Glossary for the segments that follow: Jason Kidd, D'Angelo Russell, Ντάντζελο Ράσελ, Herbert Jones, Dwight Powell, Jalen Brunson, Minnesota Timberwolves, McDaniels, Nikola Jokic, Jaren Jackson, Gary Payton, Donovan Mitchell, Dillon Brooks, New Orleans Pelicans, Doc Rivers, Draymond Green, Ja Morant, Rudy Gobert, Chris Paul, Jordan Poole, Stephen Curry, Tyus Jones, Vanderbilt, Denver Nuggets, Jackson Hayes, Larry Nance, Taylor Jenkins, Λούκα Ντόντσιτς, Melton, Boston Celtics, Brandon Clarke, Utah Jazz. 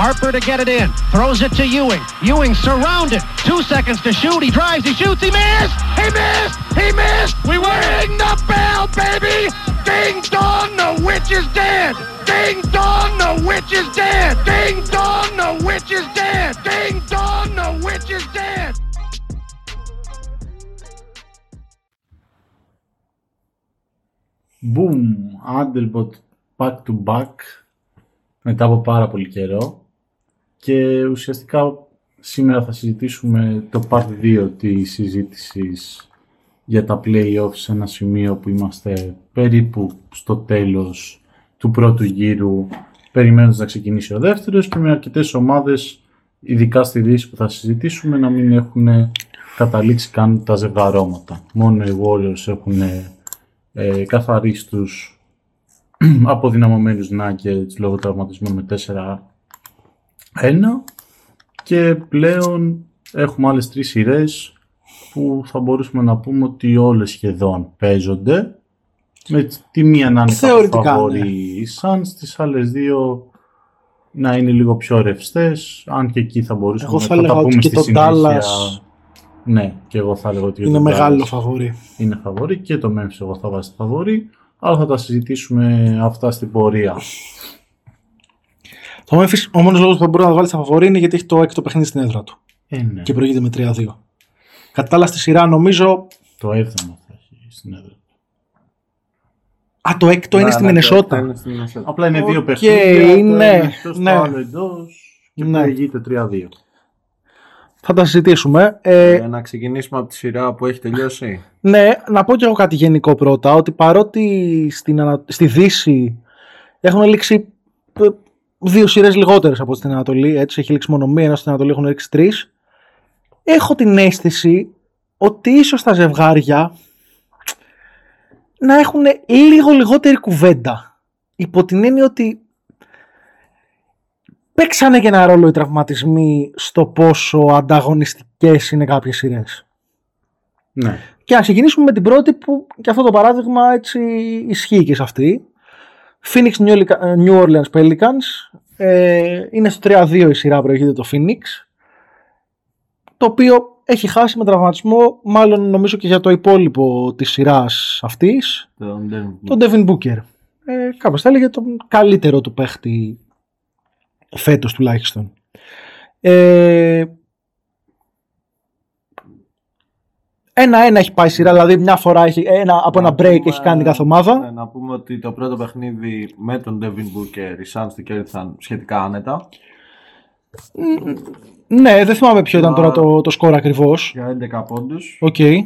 Harper to get it in. Throws it to Ewing. Ewing surrounded. 2 seconds to shoot. He drives. He shoots. He missed. He missed. He missed. We ring the bell, baby. Ding dong, the witch is dead. Ding dong, the witch is dead. Ding dong, the witch is dead. Ding dong, the witch is dead. Boom. Adelbot back to back. Μετά από πάρα πολύ καιρό και ουσιαστικά σήμερα θα συζητήσουμε το part 2 της συζήτησης για τα play-offs σε ένα σημείο που είμαστε περίπου στο τέλος του πρώτου γύρου, περιμένοντας να ξεκινήσει ο δεύτερος και με αρκετές ομάδες, ειδικά στη Δύση που θα συζητήσουμε, να μην έχουν καταλήξει καν τα ζευγαρώματα. Μόνο οι Warriors έχουν καθαρίσει τους αποδυναμωμένους Nuggets λόγω τραυματισμού με 4-1 και πλέον έχουμε άλλες τρεις σειρές που θα μπορούσαμε να πούμε ότι όλες σχεδόν παίζονται, με τη μία να είναι κάπου φαβόροι οι Suns, τις άλλες δύο να είναι λίγο πιο ρευστές, αν και εκεί θα μπορούσαμε να τα πούμε στη συνέχεια. Dallas. Ναι, και εγώ θα έλεγα ότι είναι μεγάλο φαβόρι. Είναι φαβόρι και το Memphis εγώ θα βάζω φαβόρι. Αλλά θα τα συζητήσουμε αυτά στην πορεία. Το Memphis, ο μόνος λόγος που θα μπορεί να το βάλει στα φαβορί είναι γιατί έχει το έκτο παιχνίδι στην έδρα του. Ναι. Και προηγείται με 3-2. Κατά τα άλλα στη σειρά νομίζω. Το έβδομο θα έχει στην έδρα του. Α, το έκτο είναι στη Μινεσότα. Απλά είναι δύο παιχνίδια. Είναι το άλλο εντός και προηγείται 3-2. Θα τα συζητήσουμε. Για να ξεκινήσουμε από τη σειρά που έχει τελειώσει. Ναι, να πω κι εγώ κάτι γενικό πρώτα. Ότι παρότι στη Δύση έχουν λήξει δύο σειρές λιγότερες από στην Ανατολή. Έτσι, έχει λήξει μόνο μία, ενώ στην Ανατολή έχουν λήξει τρεις. Έχω την αίσθηση ότι ίσως τα ζευγάρια να έχουν λίγο λιγότερη κουβέντα. Υπό την έννοια ότι παίξανε και ένα ρόλο οι τραυματισμοί στο πόσο ανταγωνιστικές είναι κάποιες σειρές. Ναι. Και να ξεκινήσουμε με την πρώτη που και αυτό το παράδειγμα έτσι ισχύει και σε αυτή. Phoenix New Orleans Pelicans. Είναι στο 3-2 η σειρά, προηγείται το Phoenix. Το οποίο έχει χάσει με τραυματισμό, μάλλον νομίζω και για το υπόλοιπο της σειράς αυτής, τον Devin Booker. Κάπως θα έλεγε τον καλύτερο του παίχτη φέτος τουλάχιστον. Ένα-ένα έχει πάει σειρά, δηλαδή μια φορά έχει, από ένα break έχει κάνει κάθε ομάδα. Ναι, να πούμε ότι το πρώτο παιχνίδι με τον Devin Booker οι Suns την κέρδισαν σχετικά άνετα. Ναι, δεν θυμάμαι ποιο ήταν τώρα το σκορ ακριβώς. Για 11 πόντους. Okay.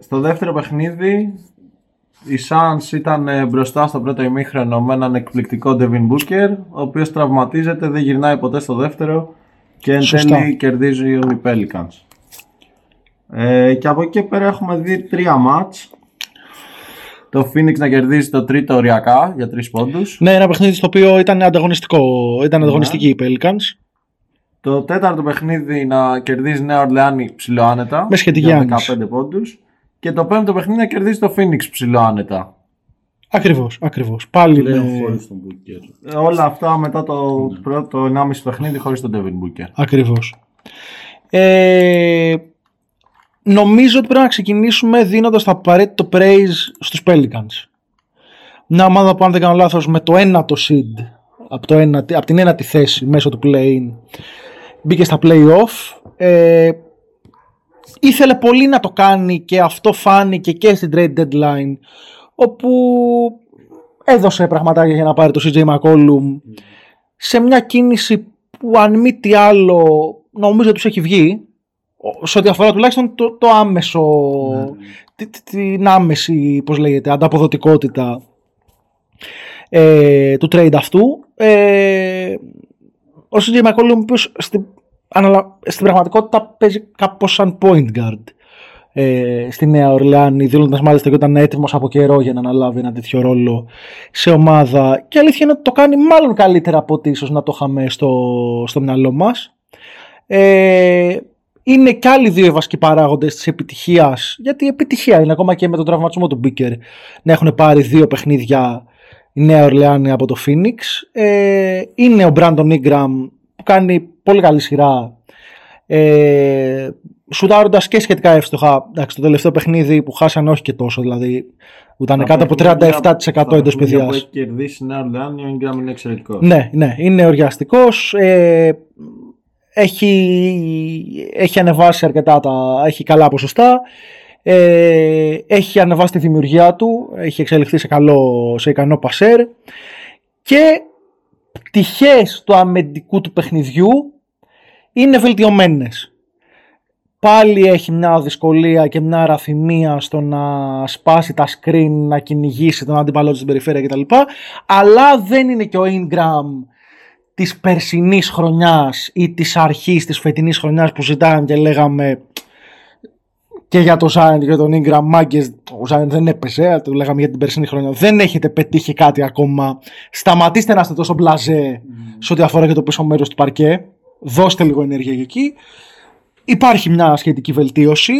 Στο δεύτερο παιχνίδι οι Suns ήταν μπροστά στο πρώτο ημίχρονο με έναν εκπληκτικό Devin Booker, ο οποίος τραυματίζεται, δεν γυρνάει ποτέ στο δεύτερο και εν τέλει κερδίζουν οι Pelicans. Και από εκεί και πέρα έχουμε δει τρία μάτς. Το Phoenix να κερδίζει το τρίτο οριακά για 3 πόντους. Ναι, ένα παιχνίδι στο οποίο ήταν ανταγωνιστική οι Pelicans. Το τέταρτο παιχνίδι να κερδίζει Νέα Ορλεάνη ψιλοάνετα για 15 πόντους. Και το πέμπτο παιχνίδι να κερδίσει το Phoenix ψηλό άνετα. Ακριβώς. Πάλι χωρίς τον Booker. Όλα αυτά μετά το πρώτο 1,5 παιχνίδι χωρίς τον Devin Booker. Ακριβώς. Νομίζω ότι πρέπει να ξεκινήσουμε δίνοντας το απαραίτητο praise στους Pelicans. Μια ομάδα που, αν δεν κάνω λάθος, με το 1ο seed από την 1η θέση μέσω του play-in μπήκε στα play-off. Ήθελε πολύ να το κάνει και αυτό φάνηκε και στην trade deadline, όπου έδωσε πραγματάκια για να πάρει το CJ McCollum σε μια κίνηση που αν μη τι άλλο νομίζω τους έχει βγει σε ό,τι αφορά τουλάχιστον το άμεσο, την άμεση ανταποδοτικότητα του trade αυτού. Ο CJ McCollum, ο οποίος στην πραγματικότητα παίζει κάπως σαν point guard στη Νέα Ορλεάνη, δίνοντας μάλιστα και όταν έτοιμος από καιρό για να αναλάβει ένα τέτοιο ρόλο σε ομάδα, και αλήθεια είναι ότι το κάνει μάλλον καλύτερα από ότι ίσως να το είχαμε στο μυαλό μας. Είναι κι άλλοι δύο βασικοί παράγοντες της επιτυχίας, γιατί η επιτυχία είναι ακόμα και με τον τραυματισμό του Booker να έχουν πάρει δύο παιχνίδια η Νέα Ορλεάνη από το Phoenix. Είναι ο Brandon Ingram που κάνει πολύ καλή σειρά, σουτάροντας και σχετικά εύστοχα. Εντάξει, το τελευταίο παιχνίδι που χάσαν όχι και τόσο, δηλαδή ήταν κάτω από 37% εντός παιδιάς. Που έχει κερδίσει η Νέα Ορλεάνη, ο Ingram είναι εξαιρετικός. Ναι, ναι, είναι οριαστικός. Έχει ανεβάσει αρκετά έχει καλά ποσοστά. Έχει ανεβάσει τη δημιουργία του, έχει εξελιχθεί σε ικανό πασέρ, και πτυχές του αμυντικού του παιχνιδιού είναι βελτιωμένες. Πάλι έχει μια δυσκολία και μια αραθυμία στο να σπάσει τα screen, να κυνηγήσει τον αντίπαλό του στην περιφέρεια κτλ. Αλλά δεν είναι και ο Ingram της περσινής χρονιάς ή της αρχής της φετινής χρονιάς που ζητάμε και λέγαμε και για τον Zion και για τον Ingram, μάγκες, ο Zion δεν έπαιζε, το λέγαμε για την περσινή χρονιά. Δεν έχετε πετύχει κάτι ακόμα. Σταματήστε να είστε τόσο μπλαζέ σε ό,τι αφορά και το πίσω μέρος του παρκέ. Δώστε λίγο ενέργεια εκεί. Υπάρχει μια σχετική βελτίωση,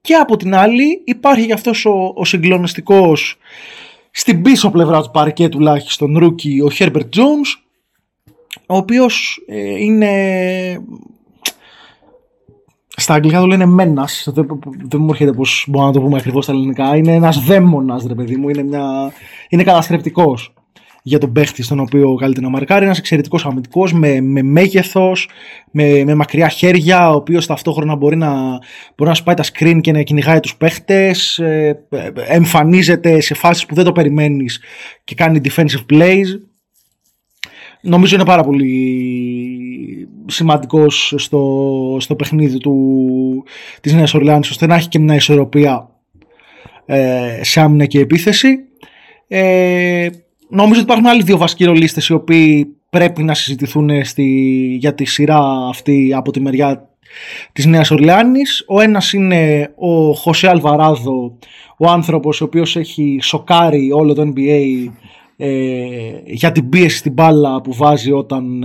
και από την άλλη υπάρχει γι' αυτός ο συγκλονιστικός στην πίσω πλευρά του παρκέ τουλάχιστον ρούκι, ο Herbert Jones, ο οποίος είναι... Στα αγγλικά το λένε μένας, δεν μου έρχεται πως μπορώ να το πούμε ακριβώς στα ελληνικά. Είναι ένας δαίμονας, ρε παιδί μου, είναι καταστρεπτικός για τον παίχτη στον οποίο καλείται να μαρκάρει. Ένας εξαιρετικός αμυντικός με μέγεθος, με μακριά χέρια, ο οποίος ταυτόχρονα μπορεί να σπάει τα screen και να κυνηγάει τους παίχτες. Εμφανίζεται σε φάσεις που δεν το περιμένεις και κάνει defensive plays. Νομίζω είναι πάρα πολύ σημαντικός στο παιχνίδι της Νέας Ορλεάνης, ώστε να έχει και μια ισορροπία σε άμυνα και επίθεση. Νομίζω ότι υπάρχουν άλλοι δύο βασικοί ρολίστες οι οποίοι πρέπει να συζητηθούν για τη σειρά αυτή από τη μεριά της Νέας Ορλεάνης. Ο ένας είναι ο Χωσέ Αλβαράδο, ο άνθρωπος ο οποίος έχει σοκάρει όλο το NBA για την πίεση στην μπάλα που βάζει όταν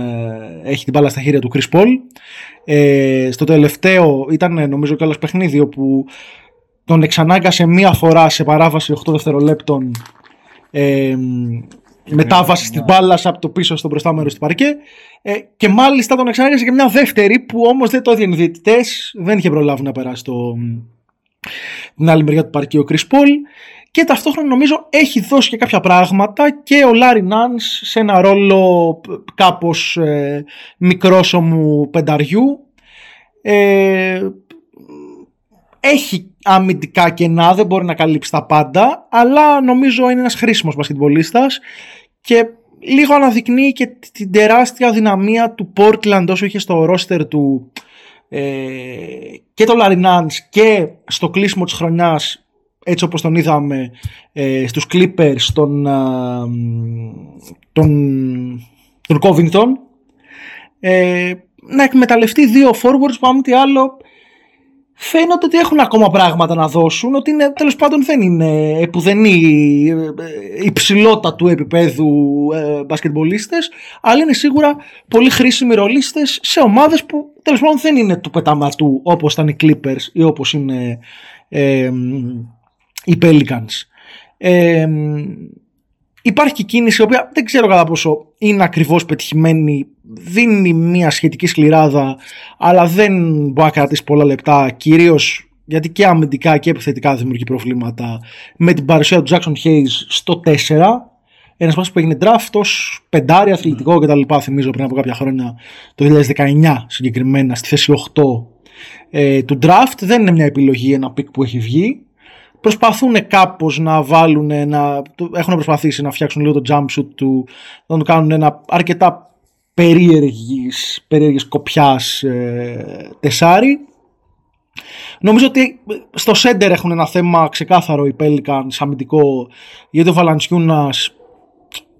έχει την μπάλα στα χέρια του Chris Paul. Στο τελευταίο ήταν νομίζω και άλλο παιχνίδι όπου τον εξανάγκασε μία φορά σε παράβαση 8 δευτερολέπτων μετάβαση της μπάλας από το πίσω στο μπροστά μέρος του παρκέ, και μάλιστα τον εξανάγκασε και μια δεύτερη που όμως δεν το έδιαν οι διαιτητές, δεν είχε προλάβει να περάσει την άλλη μεριά του παρκέ ο Chris Paul. Και ταυτόχρονα νομίζω έχει δώσει και κάποια πράγματα και ο Larry Nance σε ένα ρόλο κάπως μικρόσωμου πενταριού. Έχει αμυντικά κενά, δεν μπορεί να καλύψει τα πάντα, αλλά νομίζω είναι ένας χρήσιμος μπασκετμπολίστας και λίγο αναδεικνύει και την τεράστια δυναμία του Portland όσο είχε στο ρόστερ του και το Larry Nance και στο κλείσιμο της χρονιάς, έτσι όπως τον είδαμε στους Clippers, τον Covington, να εκμεταλλευτεί δύο forwards που αν τι άλλο φαίνεται ότι έχουν ακόμα πράγματα να δώσουν, ότι είναι, τέλος πάντων, δεν είναι επουδενή υψηλότητα του επίπεδου μπασκετμπολίστες, αλλά είναι σίγουρα πολύ χρήσιμοι ρολίστες σε ομάδες που τέλος πάντων δεν είναι του πεταματού όπως ήταν οι Clippers ή όπως είναι οι Pelicans. Υπάρχει και κίνηση η οποία δεν ξέρω κατά πόσο είναι ακριβώς πετυχημένη, δίνει μια σχετική σκληράδα αλλά δεν μπορεί να κρατήσει πολλά λεπτά, κυρίως γιατί και αμυντικά και επιθετικά δημιουργεί προβλήματα, με την παρουσία του Jackson Hayes στο 4, ένας πάσης που έγινε draft ως πεντάρι αθλητικό κτλ, θυμίζω πριν από κάποια χρόνια, το 2019 συγκεκριμένα, στη θέση 8 του draft. Δεν είναι μια επιλογή, ένα pick που έχει βγει. Προσπαθούν κάπως να βάλουν έχουν προσπαθήσει να φτιάξουν λίγο το jump shoot του, να το κάνουν ένα αρκετά περίεργης κοπιάς τεσάρι. Νομίζω ότι στο center έχουν ένα θέμα ξεκάθαρο οι Pelicans αμυντικό, γιατί ο Valanciunas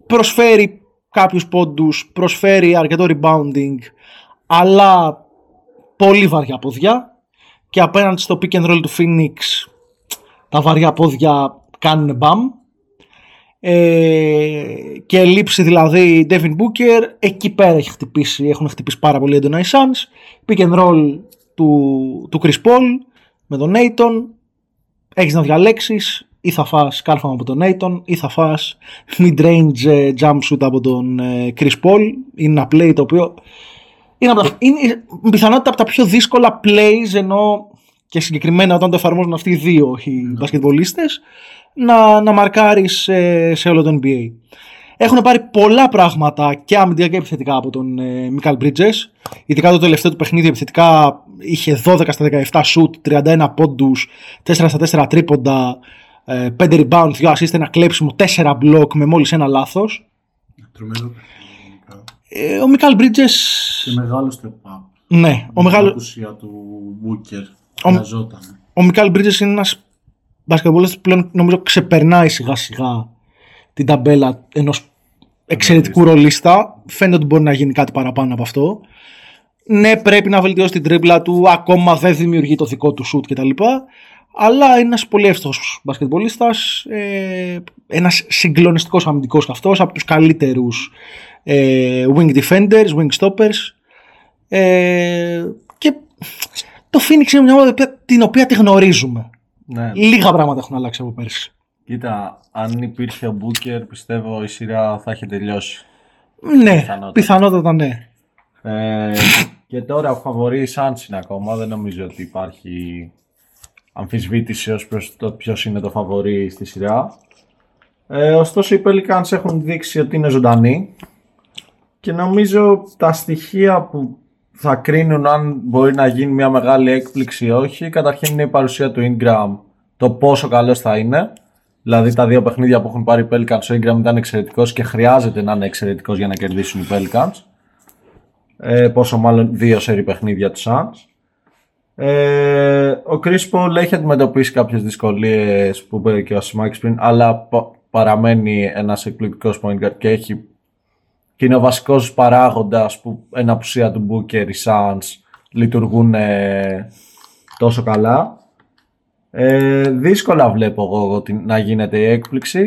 προσφέρει κάποιους πόντους, προσφέρει αρκετό rebounding, αλλά πολύ βαριά πόδια, και απέναντι στο pick and roll του Phoenix τα βαριά πόδια κάνουν μπαμ, και λείψει δηλαδή Devin Booker, εκεί πέρα έχουν χτυπήσει πάρα πολύ έντονα οι Suns. Pick and roll του Chris Paul με τον Aiton, έχεις να διαλέξεις, ή θα φας κάλφαμα από τον Νέιτον ή θα φας mid-range jump shoot από τον Chris Paul. Είναι ένα play το οποίο είναι πιθανότητα από τα πιο δύσκολα plays, ενώ και συγκεκριμένα όταν το εφαρμόζουν αυτοί οι δύο, όχι οι μπασκετβολίστες, να μαρκάρεις σε όλο το NBA. Έχουν πάρει πολλά πράγματα και αμυντικά και επιθετικά από τον Michael Bridges. Ειδικά το τελευταίο του παιχνίδι επιθετικά είχε 12 στα 17 σουτ, 31 πόντους, 4 στα 4 τρίποντα, 5 rebound, 2 assist, ένα κλέψιμο, 4 block με μόλις ένα λάθος. Τρομερό. Ο Michael Bridges. Και μεγάλο step up. Ναι, ο μεγάλο. Η απουσία του Booker. Ο Michael Bridges είναι ένας μπασκετμπολίστας που πλέον νομίζω ξεπερνάει σιγά σιγά την ταμπέλα ενός εξαιρετικού ρολίστα. Φαίνεται ότι μπορεί να γίνει κάτι παραπάνω από αυτό. Ναι, πρέπει να βελτιώσει την τρίπλα του. Ακόμα δεν δημιουργεί το δικό του σουτ κτλ. Αλλά είναι ένας πολύ εύστοχος μπασκετμπολίστας. Ένας συγκλονιστικός αμυντικός αυτός, από τους καλύτερους wing defenders, wing stoppers. Και το Phoenix είναι μια ομάδα την οποία τη γνωρίζουμε. Ναι. Λίγα πράγματα έχουν αλλάξει από πέρσι. Κοίτα, αν υπήρχε ο Booker, πιστεύω η σειρά θα είχε τελειώσει. Ναι, πιθανότατα ναι. Και τώρα ο φαβορεί Suns είναι ακόμα. Δεν νομίζω ότι υπάρχει αμφισβήτηση ως προς το ποιος είναι το φαβορεί στη σειρά. Ωστόσο οι Pelicans έχουν δείξει ότι είναι ζωντανοί. Και νομίζω τα στοιχεία που θα κρίνουν αν μπορεί να γίνει μια μεγάλη έκπληξη ή όχι, καταρχήν είναι η παρουσία του Ingram, το πόσο καλός θα είναι. Δηλαδή τα δύο παιχνίδια που έχουν πάρει οι Pelicans, ο Ingram ήταν εξαιρετικός και χρειάζεται να είναι εξαιρετικός για να κερδίσουν οι Pelicans. Πόσο μάλλον δύο σερί παιχνίδια του Suns. Ο Chris Paul έχει αντιμετωπίσει κάποιες δυσκολίες που είπε και ο Σμάκης πριν, αλλά παραμένει ένας εκπληκτικός point guard και έχει και είναι ο βασικός παράγοντας που εν απουσία του Booker οι Suns λειτουργούν τόσο καλά. Δύσκολα βλέπω εγώ να γίνεται η έκπληξη.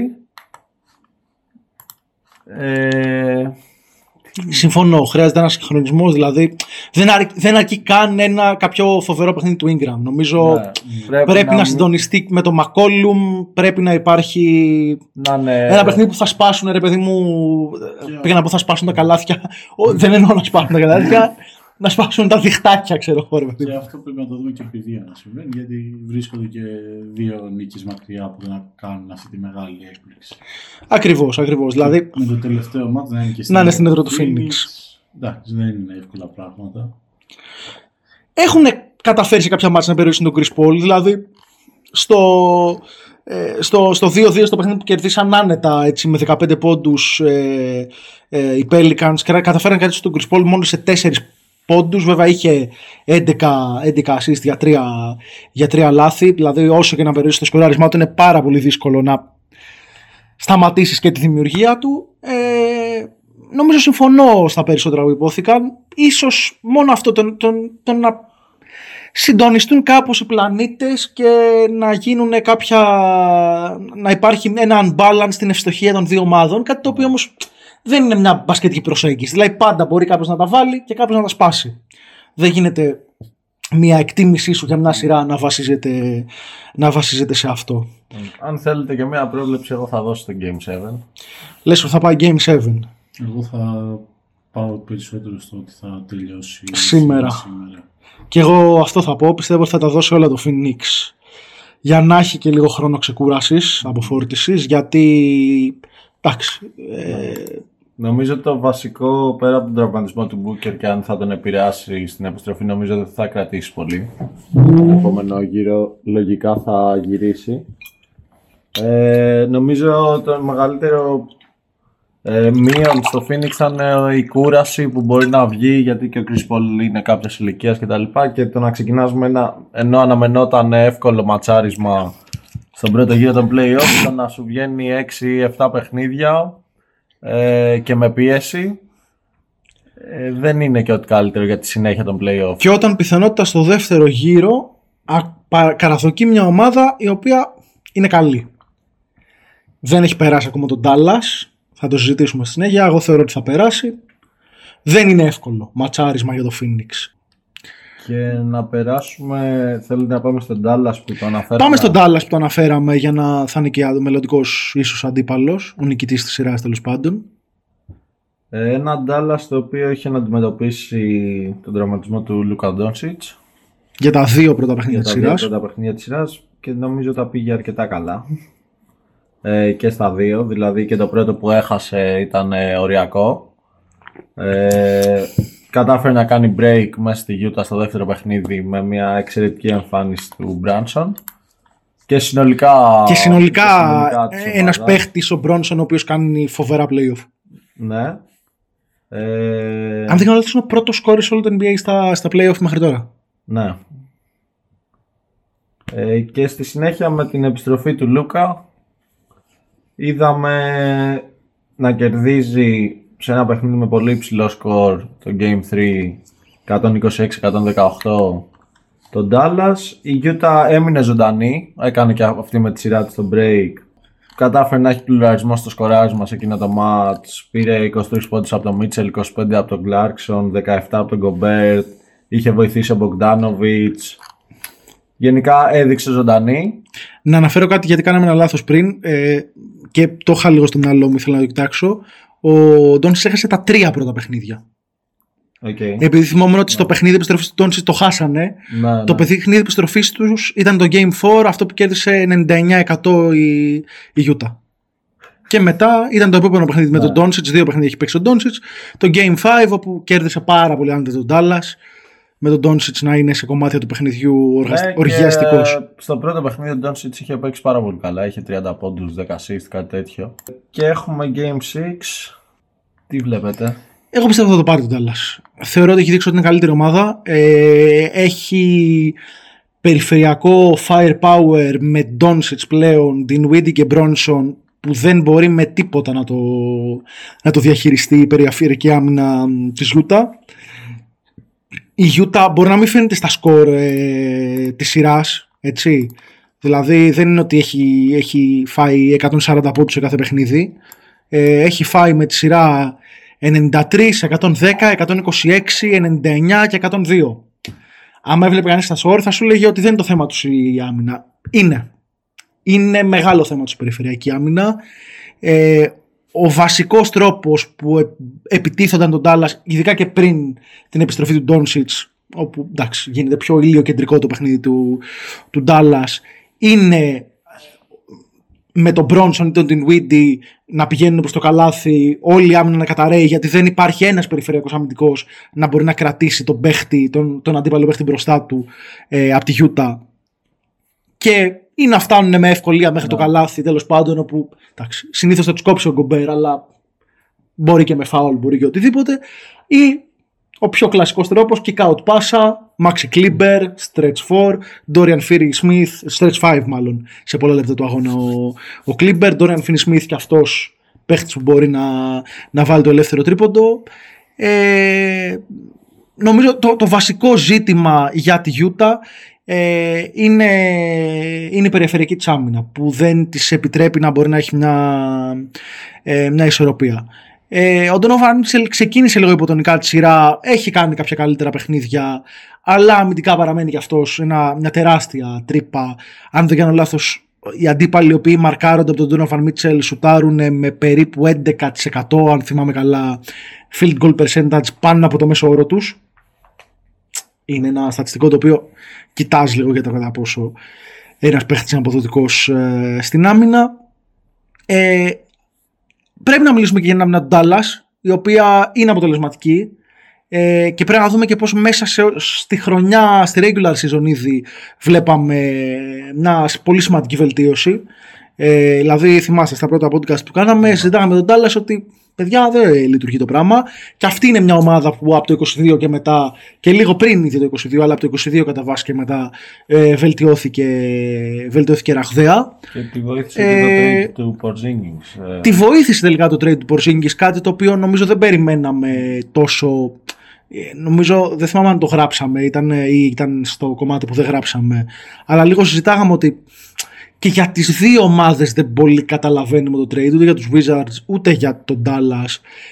Συμφωνώ, χρειάζεται ένας συγχρονισμός. Δηλαδή δεν αρκεί καν κάποιο φοβερό παιχνίδι του Ingram. Νομίζω πρέπει να συντονιστεί με το McCollum. Πρέπει να υπάρχει ένα παιχνίδι που θα σπάσουν, ρε παιδί μου. Πήγα να πω θα σπάσουν τα καλάθια. Δεν εννοώ να σπάσουν τα καλάθια. Να σπάσουν τα διχτάκια, ξέρω εγώ. Και αυτό πρέπει να το δούμε και επειδή να συμβαίνει, γιατί βρίσκονται και δύο νίκες μακριά που να κάνουν αυτή τη μεγάλη έκπληξη. Ακριβώς. Δηλαδή, με το τελευταίο μάτι να είναι και στην έδρα του Phoenix. Εντάξει, δεν είναι εύκολα πράγματα. Έχουν καταφέρει σε κάποια μάτια να περιορίσουν τον Chris Paul. Δηλαδή, στο 2-2 στο παιχνίδι που κερδίσαν άνετα έτσι, με 15 πόντους οι Pelicans, καταφέραν κάτι στον Chris Paul μόνο σε 4 πόντους, βέβαια είχε 11 assist για 3 λάθη, δηλαδή όσο και να περιορίσει το σκοράρισμά του είναι πάρα πολύ δύσκολο να σταματήσεις και τη δημιουργία του. Νομίζω συμφωνώ στα περισσότερα που υπόθηκαν, ίσως μόνο αυτό το να συντονιστούν κάπως οι πλανήτες και να γίνουν να υπάρχει ένα unbalance στην ευστοχία των δύο ομάδων, κάτι το οποίο όμως δεν είναι μια μπασκετική προσέγγιση. Δηλαδή πάντα μπορεί κάποιος να τα βάλει και κάποιος να τα σπάσει. Δεν γίνεται μια εκτίμησή σου για μια σειρά να βασίζεται σε αυτό. Αν θέλετε και μια πρόβλεψη, εγώ θα δώσω το Game 7. Λες ότι θα πάει Game 7. Εγώ θα πάω περισσότερο στο ότι θα τελειώσει σήμερα. Και εγώ αυτό θα πω. Πιστεύω ότι θα τα δώσει όλα το Phoenix. Για να έχει και λίγο χρόνο ξεκούρασης, αποφόρτησης, γιατί εντάξει. Νομίζω το βασικό, πέρα από τον τραυματισμό του Booker και αν θα τον επηρεάσει στην επιστροφή, νομίζω δεν θα κρατήσει πολύ. Τον επόμενο γύρο λογικά θα γυρίσει. Νομίζω το μεγαλύτερο μείον στο Phoenix ήταν η κούραση που μπορεί να βγει, γιατί και ο Chris Paul είναι κάποιας ηλικίας κτλ. Και το να ξεκινάσουμε ενώ αναμενόταν εύκολο ματσάρισμα στον πρώτο γύρο των play-off, το να σου βγαίνει 6-7 παιχνίδια και με πίεση δεν είναι και ό,τι καλύτερο για τη συνέχεια των play-off. Και όταν πιθανότητα στο δεύτερο γύρο καραθοκεί μια ομάδα η οποία είναι καλή. Δεν έχει περάσει ακόμα τον Dallas, θα το συζητήσουμε στη συνέχεια. Εγώ θεωρώ ότι θα περάσει. Δεν είναι εύκολο ματσάρισμα για το Phoenix. Και να περάσουμε, θέλετε να πάμε στον Dallas που το αναφέραμε. Πάμε στον Dallas που το αναφέραμε για να θα είναι και ο μελλοντικός ίσως αντίπαλος, ο νικητής της σειράς τέλος πάντων. Ένα Dallas το οποίο είχε να αντιμετωπίσει τον τραυματισμό του Λούκα Ντόντσιτς. Για τα δύο πρώτα παιχνίδια της σειράς. Και νομίζω τα πήγε αρκετά καλά. Και στα δύο, δηλαδή και το πρώτο που έχασε ήταν οριακό. Κατάφερε να κάνει break μέσα στη Γιούτα στο δεύτερο παιχνίδι με μια εξαιρετική εμφάνιση του Μπράνσον. Και συνολικά, ένας παίχτης ο Μπράνσον ο οποίος κάνει φοβερά playoff. Ναι. Αν δεν κάνω λάθος είναι ο πρώτος σκόρης όλο το NBA στα playoff μέχρι τώρα. Ναι. Και στη συνέχεια με την επιστροφή του Λούκα είδαμε να κερδίζει σε ένα παιχνίδι με πολύ υψηλό σκορ το Game 3 126-118 τον Dallas. Η Utah έμεινε ζωντανή, έκανε και αυτή με τη σειρά της το break. Κατάφερε να έχει πλουραρισμό στο σκοράρισμα σε εκείνο το match. Πήρε 23 πόντους από τον Mitchell, 25 από τον Clarkson, 17 από τον Gobert. Είχε βοηθήσει ο Bogdanovic. Γενικά έδειξε ζωντανή. Να αναφέρω κάτι γιατί κάναμε ένα λάθος πριν και το είχα λίγο στο μυαλό μου, ήθελα να το κοιτάξω. Ο Ντόντσιτς έχασε τα τρία πρώτα παιχνίδια. Okay. Επειδή θυμόμουν ότι στο παιχνίδι επιστροφής του Ντόντσιτς το χάσανε. Ναι, το παιχνίδι επιστροφής τους ήταν το Game 4, αυτό που κέρδισε 99% η Γιούτα. Και μετά ήταν το επόμενο παιχνίδι με τον Ντόντσιτς. Δύο παιχνίδια έχει παίξει ο Ντόντσιτς. Το Game 5, όπου κέρδισε πάρα πολύ άνετα τον Ντάλλας. Με τον Ντόντσιτς να είναι σε κομμάτια του παιχνιδιού οργιαστικός. Στο πρώτο παιχνίδι ο Ντόντσιτς είχε παίξει πάρα πολύ καλά. Είχε 30 πόντους, 10 assist, κάτι τέτοιο. Και έχουμε Game 6. Τι βλέπετε? Εγώ πιστεύω θα το πάρει τον Dallas. Θεωρώ ότι έχει δείξει ότι είναι καλύτερη ομάδα. Έχει περιφερειακό firepower με Ντόντσιτς πλέον, Dinwiddie και Bronson που δεν μπορεί με τίποτα να το διαχειριστεί η περιφερειακή άμυνα της Γιούτα. Η Utah μπορεί να μην φαίνεται στα σκορ της σειράς, έτσι. Δηλαδή δεν είναι ότι έχει φάει 140 πόντους σε κάθε παιχνίδι. Έχει φάει με τη σειρά 93, 110, 126, 99 και 102. Άμα έβλεπε κανείς στα σκορ θα σου λέγει ότι δεν είναι το θέμα τους η άμυνα. Είναι μεγάλο θέμα τους η περιφερειακή άμυνα. Ο βασικός τρόπος που επιτίθονταν τον Dallas, ειδικά και πριν την επιστροφή του Ντόντσιτς, όπου εντάξει, γίνεται πιο ηλιοκεντρικό το παιχνίδι του Dallas, είναι με τον Bronson ή τον Dinwiddie να πηγαίνουν προς το καλάθι, όλη η άμυνα να καταραίει, γιατί δεν υπάρχει ένας περιφερειακός αμυντικός να μπορεί να κρατήσει τον αντίπαλο παίχτη μπροστά του από τη Γιούτα. Και ή να φτάνουν με ευκολία μέχρι το καλάθι, τέλος πάντων, όπου συνήθως θα τους κόψει ο Γκομπέρ, αλλά μπορεί και με φάουλ, μπορεί και οτιδήποτε. Ή ο πιο κλασικός τρόπος, kick out πάσα, Maxi Kleber, stretch 4, Dorian Finney-Smith, stretch 5 μάλλον, σε πολλά λεπτά του αγώνα ο Kleber, Dorian Finney-Smith και αυτός παίχτης που μπορεί να βάλει το ελεύθερο τρίποντο. Νομίζω το βασικό ζήτημα για τη Utah είναι η περιφερειακή της άμυνα που δεν της επιτρέπει να μπορεί να έχει μια ισορροπία. Ο Ντόνοβαν Μίτσελ ξεκίνησε λίγο υποτονικά τη σειρά, έχει κάνει κάποια καλύτερα παιχνίδια, αλλά αμυντικά παραμένει κι αυτός μια τεράστια τρύπα. Αν δεν κάνω λάθος, οι αντίπαλοι οι οποίοι μαρκάρονται από τον Ντόνοβαν Μίτσελ σουτάρουν με περίπου 11%, αν θυμάμαι καλά, field goal percentage πάνω από το μέσο όρο τους. Είναι ένα στατιστικό το οποίο κοιτάζει λίγο για το κατά πόσο ένας παίχτης είναι αποδοτικός στην άμυνα. Πρέπει να μιλήσουμε και για την άμυνα του Dallas, η οποία είναι αποτελεσματική, και πρέπει να δούμε και πώς μέσα στη χρονιά, στη regular season ήδη βλέπαμε μια πολύ σημαντική βελτίωση. Δηλαδή θυμάστε στα πρώτα podcast που κάναμε, συζητάγαμε τον Dallas ότι παιδιά δεν λειτουργεί το πράγμα, και αυτή είναι μια ομάδα που από το 22 και μετά, και λίγο πριν ήδη το 22, αλλά από το 22 κατά βάση και μετά βελτιώθηκε ραχδαία. Και τη βοήθησε το trade του Porzingis. Τη βοήθησε τελικά το trade του Porzingis, κάτι το οποίο νομίζω δεν περιμέναμε τόσο. Νομίζω, δεν θυμάμαι αν το γράψαμε ή ήταν στο κομμάτι που δεν γράψαμε, αλλά λίγο συζητάγαμε ότι Και για τις δύο ομάδες δεν πολύ καταλαβαίνουμε το trade, ούτε για τους Wizards ούτε για τον Dallas.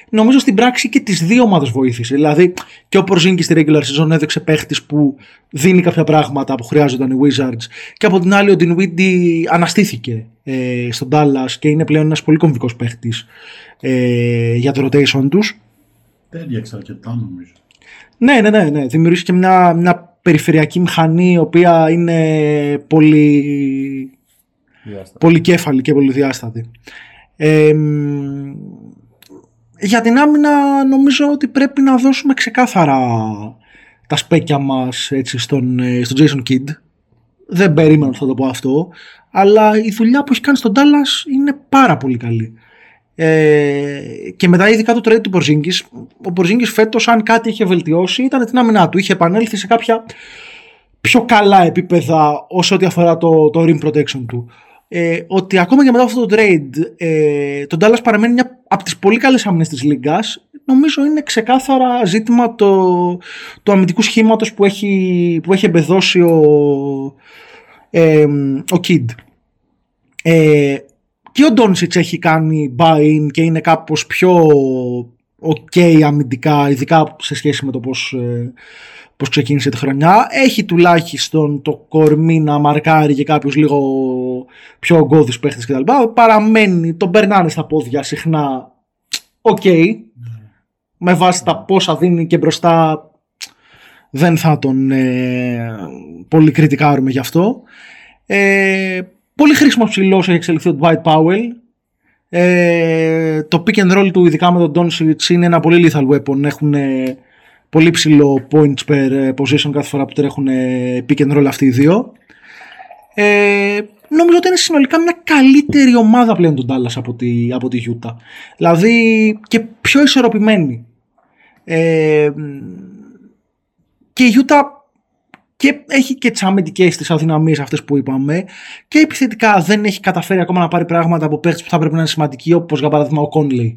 Νομίζω στην πράξη και τις δύο ομάδες βοήθησε. Δηλαδή και ο Porzingis στη regular season έδειξε παίχτης που δίνει κάποια πράγματα που χρειάζονταν οι Wizards, και από την άλλη ο Dinwiddie αναστήθηκε στον Dallas και είναι πλέον ένας πολύ κομβικός παίχτης για το rotation τους. Τέριαξε αρκετά νομίζω. Ναι. Δημιουργήσε και μια περιφερειακή μηχανή η οποία είναι πολύ... πολυκέφαλη και πολυδιάστατη. Για την άμυνα νομίζω ότι πρέπει να δώσουμε ξεκάθαρα τα σπέκια μας έτσι, στον Jason Kidd. Δεν περίμενα ότι θα το πω αυτό, αλλά η δουλειά που έχει κάνει στον Dallas είναι πάρα πολύ καλή. Και μετά ειδικά το trade του Porzingis. Ο Porzingis φέτος αν κάτι είχε βελτιώσει ήταν την άμυνά του. Είχε επανέλθει σε κάποια πιο καλά επίπεδα όσο ό,τι αφορά το rim protection του. Ότι ακόμα και μετά αυτό το trade τον Dallas παραμένει μια από τις πολύ καλές άμυνες της Λίγκας. Νομίζω είναι ξεκάθαρα ζήτημα του αμυντικού σχήματος που έχει εμπεδώσει ο Kidd. Και ο Doncic έχει κάνει buy-in και είναι κάπως πιο ok αμυντικά, ειδικά σε σχέση με το πώς ξεκίνησε τη χρονιά. Έχει τουλάχιστον το κορμί να μαρκάρει και κάποιους λίγο πιο ογκώδεις παίχτες κτλ. Παραμένει, τον περνάνε στα πόδια συχνά ok, με βάση τα πόσα δίνει και μπροστά δεν θα τον πολύ κριτικάρουμε γι' αυτό. Πολύ χρήσιμο ψηλός έχει εξελιχθεί ο Dwight Powell. Το pick and roll του ειδικά με τον Doncic είναι ένα πολύ lethal weapon. Έχουν πολύ ψηλό points per position κάθε φορά που τρέχουν pick and roll αυτοί οι δύο. Νομίζω ότι είναι συνολικά μια καλύτερη ομάδα πλέον τον Dallas από τη Utah. Δηλαδή και πιο ισορροπημένη. Και η Utah και έχει και τις αμυντικές τις αδυναμίες αυτές που είπαμε, και επιθετικά δεν έχει καταφέρει ακόμα να πάρει πράγματα από παίχτες που θα πρέπει να είναι σημαντικοί, όπως για παράδειγμα ο Conley.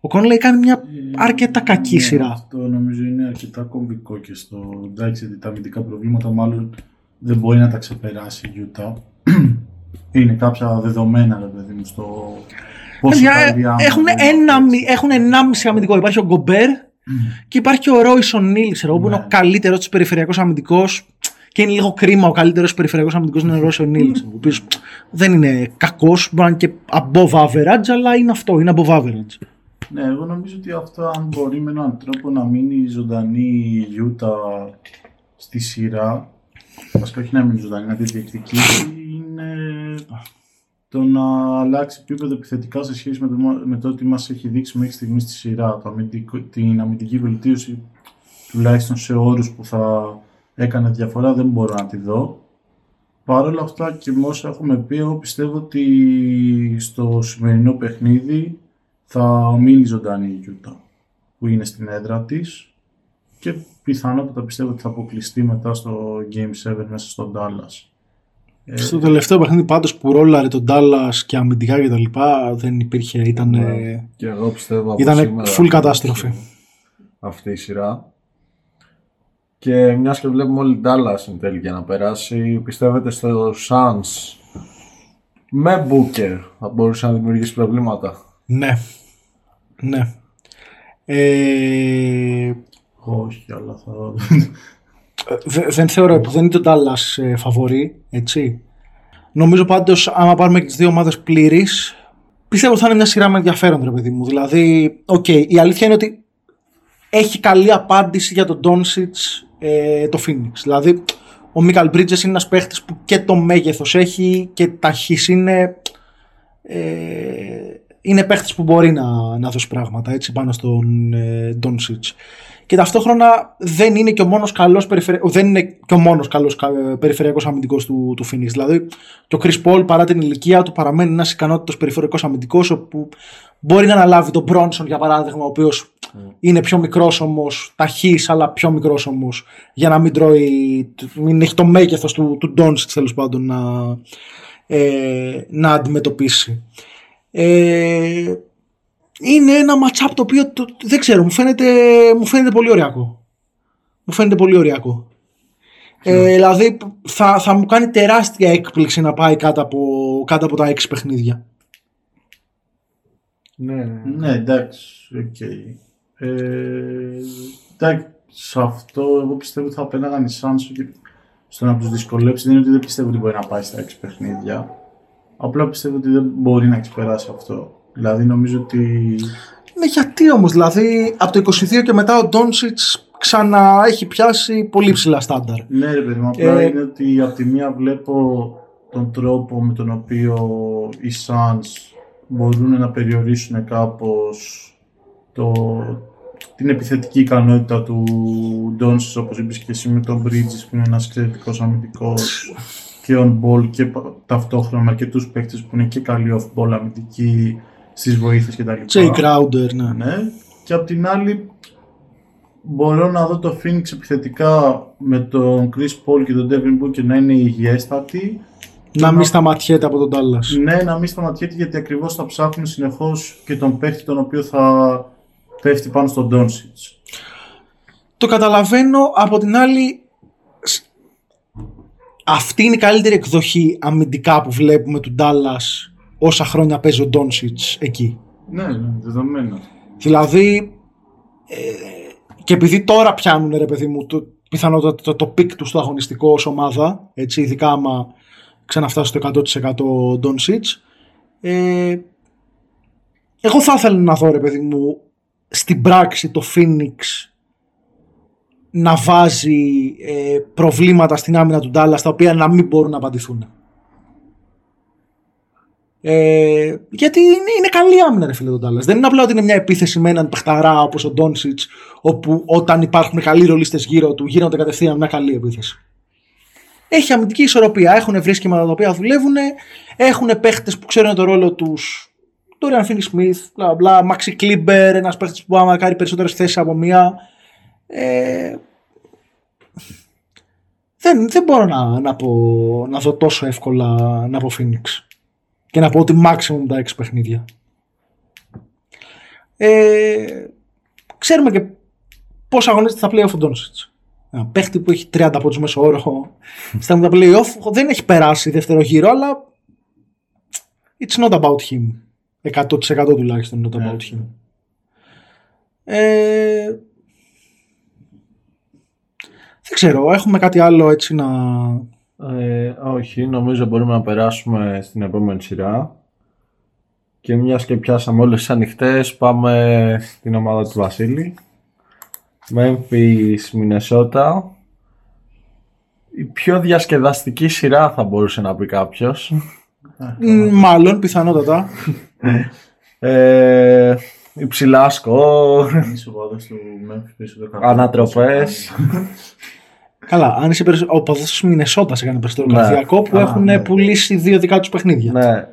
Ο Conley κάνει μια αρκετά κακή σειρά. Αυτό νομίζω είναι αρκετά κομβικό και στο εντάξει τα αμυντικά προβλήματα μάλλον δεν μπορεί να τα ξεπεράσει η Utah. Είναι κάποια δεδομένα ρε παιδί μου στο πόσο έχουν 1,5 αμυντικό. Υπάρχει ο Gobert και υπάρχει και ο Royce O'Neale που είναι ο καλύτερος της περιφερειακός αμυντικός, και είναι λίγο κρίμα ο καλύτερος περιφερειακός αμυντικός είναι ο Royce O'Neale, ο οποίος δεν είναι κακός, μπορεί να είναι και above average, αλλά είναι αυτό, είναι above average. Ναι, εγώ νομίζω ότι αυτό αν μπορεί με έναν τρόπο να μείνει ζωντανή η Utah στη σειρά, βασικά όχι να μείνει ζωντανή, να τη διεκδικήσει, είναι το να αλλάξει επίπεδο επιθετικά σε σχέση με το ότι μας έχει δείξει μέχρι στιγμή στη σειρά. Την αμυντική βελτίωση, τουλάχιστον σε όρους που θα έκανε διαφορά, δεν μπορώ να τη δω. Παρ' όλα αυτά και με όσα έχουμε πει, εγώ πιστεύω ότι στο σημερινό παιχνίδι θα μείνει ζωντανή η Utah που είναι στην έδρα της, και πιθανότατα πιστεύω ότι θα αποκλειστεί μετά στο Game 7 μέσα στον Dallas. Στο τελευταίο παιχνίδι πάντως που ρόλαρε τον Dallas και αμυντικά και τα λοιπά δεν υπήρχε, ήταν full κατάστροφη αυτή η σειρά. Και μιας και βλέπουμε όλοι Dallas εν τέλει για να περάσει, πιστεύετε στο Suns με Booker θα μπορούσε να δημιουργήσει προβλήματα? Ναι. Όχι, αλλά θα... Δεν θεωρώ που δεν είναι το Dallas φαβορί, έτσι. Νομίζω πάντως άμα πάρουμε και τις δύο ομάδες πλήρης, πιστεύω ότι θα είναι μια σειρά με ενδιαφέρον ρε παιδί μου. Δηλαδή, η αλήθεια είναι ότι έχει καλή απάντηση για τον Doncic το Phoenix. Δηλαδή, ο Michael Bridges είναι ένας παίχτης που και το μέγεθος έχει και ταχύς είναι. Είναι παίχτης που μπορεί να δώσει πράγματα έτσι, πάνω στον Doncic. Και ταυτόχρονα δεν είναι και ο μόνος καλός περιφερειακός αμυντικός του Phoenix. Δηλαδή και ο Chris Paul παρά την ηλικία του παραμένει ένας ικανότητος περιφερειακός αμυντικός, όπου μπορεί να αναλάβει τον Bronson για παράδειγμα, ο οποίος είναι πιο μικρός όμως, ταχύς αλλά πιο μικρός όμως, για να μην έχει το μέγεθος του Doncic τέλος πάντων να αντιμετωπίσει. Είναι ένα match-up το οποίο δεν ξέρω, μου φαίνεται πολύ ωριακό. Δηλαδή θα μου κάνει τεράστια έκπληξη να πάει κάτω από τα 6 παιχνίδια. Ναι, εντάξει, οκ. Okay. Εντάξει, σε αυτό εγώ πιστεύω ότι θα πέναγαν οι Σάνσο και στο να τους δυσκολέψει. Δεν είναι ότι δεν πιστεύω ότι μπορεί να πάει στα 6 παιχνίδια. Απλά πιστεύω ότι δεν μπορεί να ξεπεράσει αυτό. Δηλαδή νομίζω ότι... Ναι, γιατί όμως, δηλαδή από το 22 και μετά ο Ντόντσιτς ξανά έχει πιάσει πολύ ψηλά στάνταρ. Ναι ρε παιδί, απλά είναι ότι από τη μία βλέπω τον τρόπο με τον οποίο οι Suns μπορούν να περιορίσουν κάπως την επιθετική ικανότητα του Ντόντσιτς, όπως είπες και εσύ, με τον Bridges που είναι ένας εξαιρετικός αμυντικός και on-ball και ταυτόχρονα με αρκετούς παίκτες που είναι και καλοί off-ball αμυντικοί στις βοήθειες και τα λοιπά. Jay Crowder, ναι. Και απ' την άλλη μπορώ να δω το Phoenix επιθετικά με τον Chris Paul και τον Devin Booker να είναι υγιέστατοι. Να μην σταματιέται από τον Dallas. Ναι, να μην σταματιέται, γιατί ακριβώς θα ψάχνουν συνεχώς και τον παίχτη τον οποίο θα πέφτει πάνω στον Doncic. Το καταλαβαίνω, από την άλλη αυτή είναι η καλύτερη εκδοχή αμυντικά που βλέπουμε του Dallas όσα χρόνια παίζει ο Doncic εκεί. Ναι, δεδομένο. Δηλαδή και επειδή τώρα πιάνουν, ρε παιδί μου, πιθανότατα το πικ του στο αγωνιστικό ως ομάδα, έτσι, ειδικά άμα ξαναφτάσει στο 100% Doncic, εγώ θα ήθελα να δω, ρε παιδί μου, στην πράξη το Phoenix να βάζει προβλήματα στην άμυνα του Dallas, τα οποία να μην μπορούν να απαντηθούν. Γιατί είναι καλή άμυνα, ρε φίλε, τον Dallas. Δεν είναι απλά ότι είναι μια επίθεση με έναν παιχταρά όπως ο Doncic, όπου όταν υπάρχουν καλοί ρολίστες γύρω του γίνονται κατευθείαν μια καλή επίθεση. Έχει αμυντική ισορροπία, έχουν βρει σχήματα τα οποία δουλεύουν, έχουν παίχτες που ξέρουν τον ρόλο τους. Dorian Finney-Smith, Maxi Kleber, ένας παίχτης που άμα κάνει περισσότερες θέσεις από μία. Δεν μπορώ να δω τόσο εύκολα να πω Phoenix και να πω ότι maximum τα 6 παιχνίδια. Ξέρουμε και πώς αγωνίζεται στα play-off ο Doncic. Ένα παίχτη που έχει 30 πόντους μέσο όρο στα play-off, δεν έχει περάσει δεύτερο γύρο, αλλά it's not about him. 100% τουλάχιστον not about him. Δεν ξέρω, έχουμε κάτι άλλο έτσι να... όχι, νομίζω μπορούμε να περάσουμε στην επόμενη σειρά. Και μιας και πιάσαμε όλες τις ανοιχτές, πάμε στην ομάδα του Βασίλη. Memphis, Minnesota. Η πιο διασκεδαστική σειρά θα μπορούσε να πει κάποιος. Μάλλον, πιθανότατα. Υψηλά σκορ. Ανατροπές. Καλά, αν είσαι ο παδός του Μινεσότα έκανε περισσότερο καρδιακό, που έχουν πουλήσει δύο δικά τους παιχνίδια. Ναι,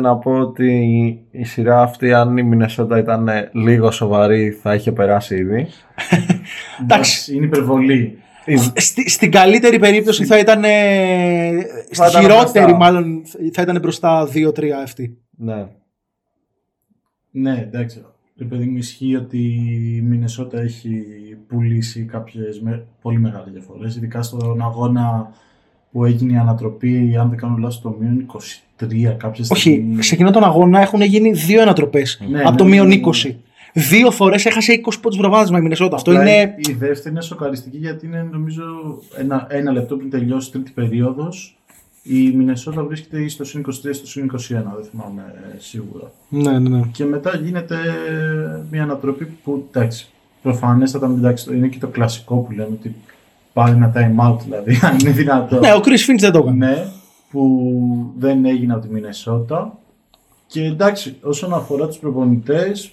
να πω ότι η σειρά αυτή, αν η Μινεσότα ήταν λίγο σοβαρή, θα είχε περάσει ήδη. Εντάξει, είναι υπερβολή. Στην καλύτερη περίπτωση θα ήταν. Στη χειρότερη, μάλλον θα ήταν μπροστά 2-3 αυτή. Ναι. Ναι, εντάξει. Το παιδί μου ισχύει ότι η Μινεσότα έχει πουλήσει κάποιες πολύ μεγάλες διαφορές, ειδικά στον αγώνα που έγινε η ανατροπή, αν δεν κάνω λάθος, το μείον 23 κάποια στιγμή. Όχι, σε εκείνον τον αγώνα έχουν γίνει δύο ανατροπές από το μείον 20. Δύο φορές έχασε 20 πόντους προβάδισμα η Μινεσότα. Αυτό είναι... Η δεύτερη είναι σοκαριστική, γιατί είναι, νομίζω, ένα λεπτό πριν τελειώσει η τρίτη περίοδος. Η Μινεσότα βρίσκεται στο συν 23, στο συν 21, δεν θυμάμαι σίγουρα. Ναι. Και μετά γίνεται μια ανατροπή που, εντάξει, προφανέστατα, εντάξει, είναι και το κλασικό που λέμε ότι πάρει ένα time out, δηλαδή, αν είναι δυνατό. Ναι, ο Chris Finch δεν το έκανε. Ναι, που δεν έγινε από τη Μινεσότα. Και εντάξει, όσον αφορά τους προπονητές,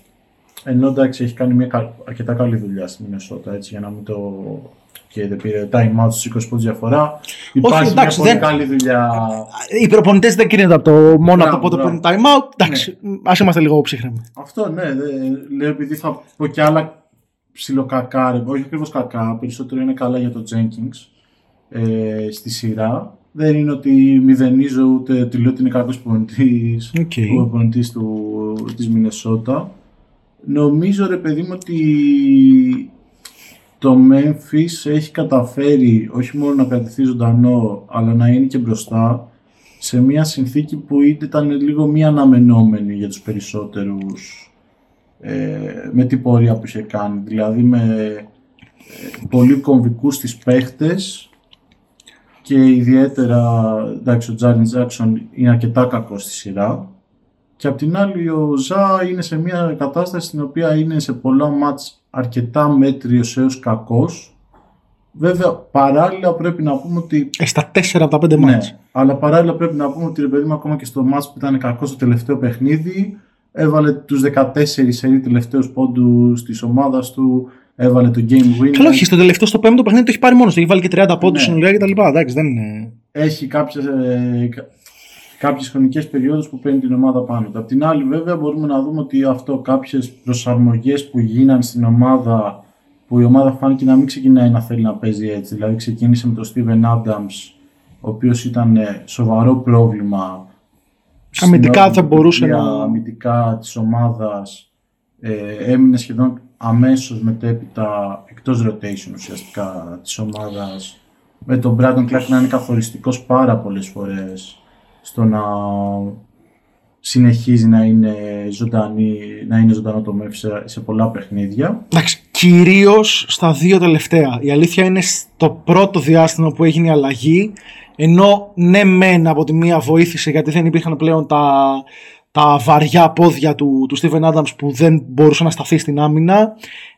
ενώ εντάξει έχει κάνει μια αρκετά καλή δουλειά στη Μινεσότα, έτσι, για να μην το... και δεν πήρε time out στους 20 πόντους διαφορά. Υπάρχει, όχι, εντάξει, μια πολύ καλή δουλειά. Οι προπονητές δεν κρίνονται από το μόνο από πότε πήρε time out. Εντάξει, ναι. Ας είμαστε λίγο ψύχρεμοι. Αυτό, ναι. Λέω, επειδή θα πω κι άλλα ψιλοκακά, όχι ακριβώς κακά, περισσότερο είναι καλά για το Jenkins στη σειρά. Δεν είναι ότι μηδενίζω ούτε ότι λέω ότι είναι κάποιος προπονητής της Μινεσότα. Νομίζω, ρε παιδί μου, ότι το Memphis έχει καταφέρει όχι μόνο να κρατηθεί ζωντανό, αλλά να είναι και μπροστά σε μια συνθήκη που είτε ήταν λίγο μη αναμενόμενη για τους περισσότερους με την πορεία που είχε κάνει, δηλαδή με πολύ κομβικούς τις παίχτες και ιδιαίτερα, εντάξει, ο Τζάριν Τζάκσον είναι αρκετά κακός στη σειρά και απ' την άλλη ο Ζα είναι σε μια κατάσταση στην οποία είναι σε πολλά μάτς αρκετά μέτριος έως κακός. Βέβαια, παράλληλα πρέπει να πούμε ότι. Στα 4 από τα 5 μάτς. Ναι, αλλά παράλληλα πρέπει να πούμε ότι ρε παιδί μου, ακόμα και στο μάτς που ήταν κακό στο τελευταίο παιχνίδι, έβαλε τους 14 σερί τελευταίους πόντους της ομάδας του, έβαλε το game winner. Καλό, όχι, στο τελευταίο, στο 5ο παιχνίδι το έχει πάρει μόνος του. Έχει βάλει και 30 πόντους συνολικά κτλ. Εντάξει, δεν είναι. Έχει κάποιες χρονικές περιόδους που παίρνει την ομάδα πάνω του. Απ' την άλλη, βέβαια, μπορούμε να δούμε ότι αυτό κάποιες προσαρμογές που γίναν στην ομάδα. Που η ομάδα φάνηκε να μην ξεκινάει να θέλει να παίζει έτσι. Δηλαδή, ξεκίνησε με τον Steven Adams, ο οποίος ήταν σοβαρό πρόβλημα. Αμυντικά θα μπορούσε να. Αμυντικά της ομάδας. Έμεινε σχεδόν αμέσως μετέπειτα εκτός rotation ουσιαστικά της ομάδας. Με τον Brandon Clarke να είναι καθοριστικός πάρα πολλές φορές στο να συνεχίζει να είναι, ζωντανό το Memphis σε πολλά παιχνίδια. Εντάξει, κυρίως στα δύο τελευταία. Η αλήθεια είναι στο πρώτο διάστημα που έγινε η αλλαγή, ενώ ναι μεν από τη μία βοήθησε γιατί δεν υπήρχαν πλέον τα βαριά πόδια του Steven Adams που δεν μπορούσε να σταθεί στην άμυνα.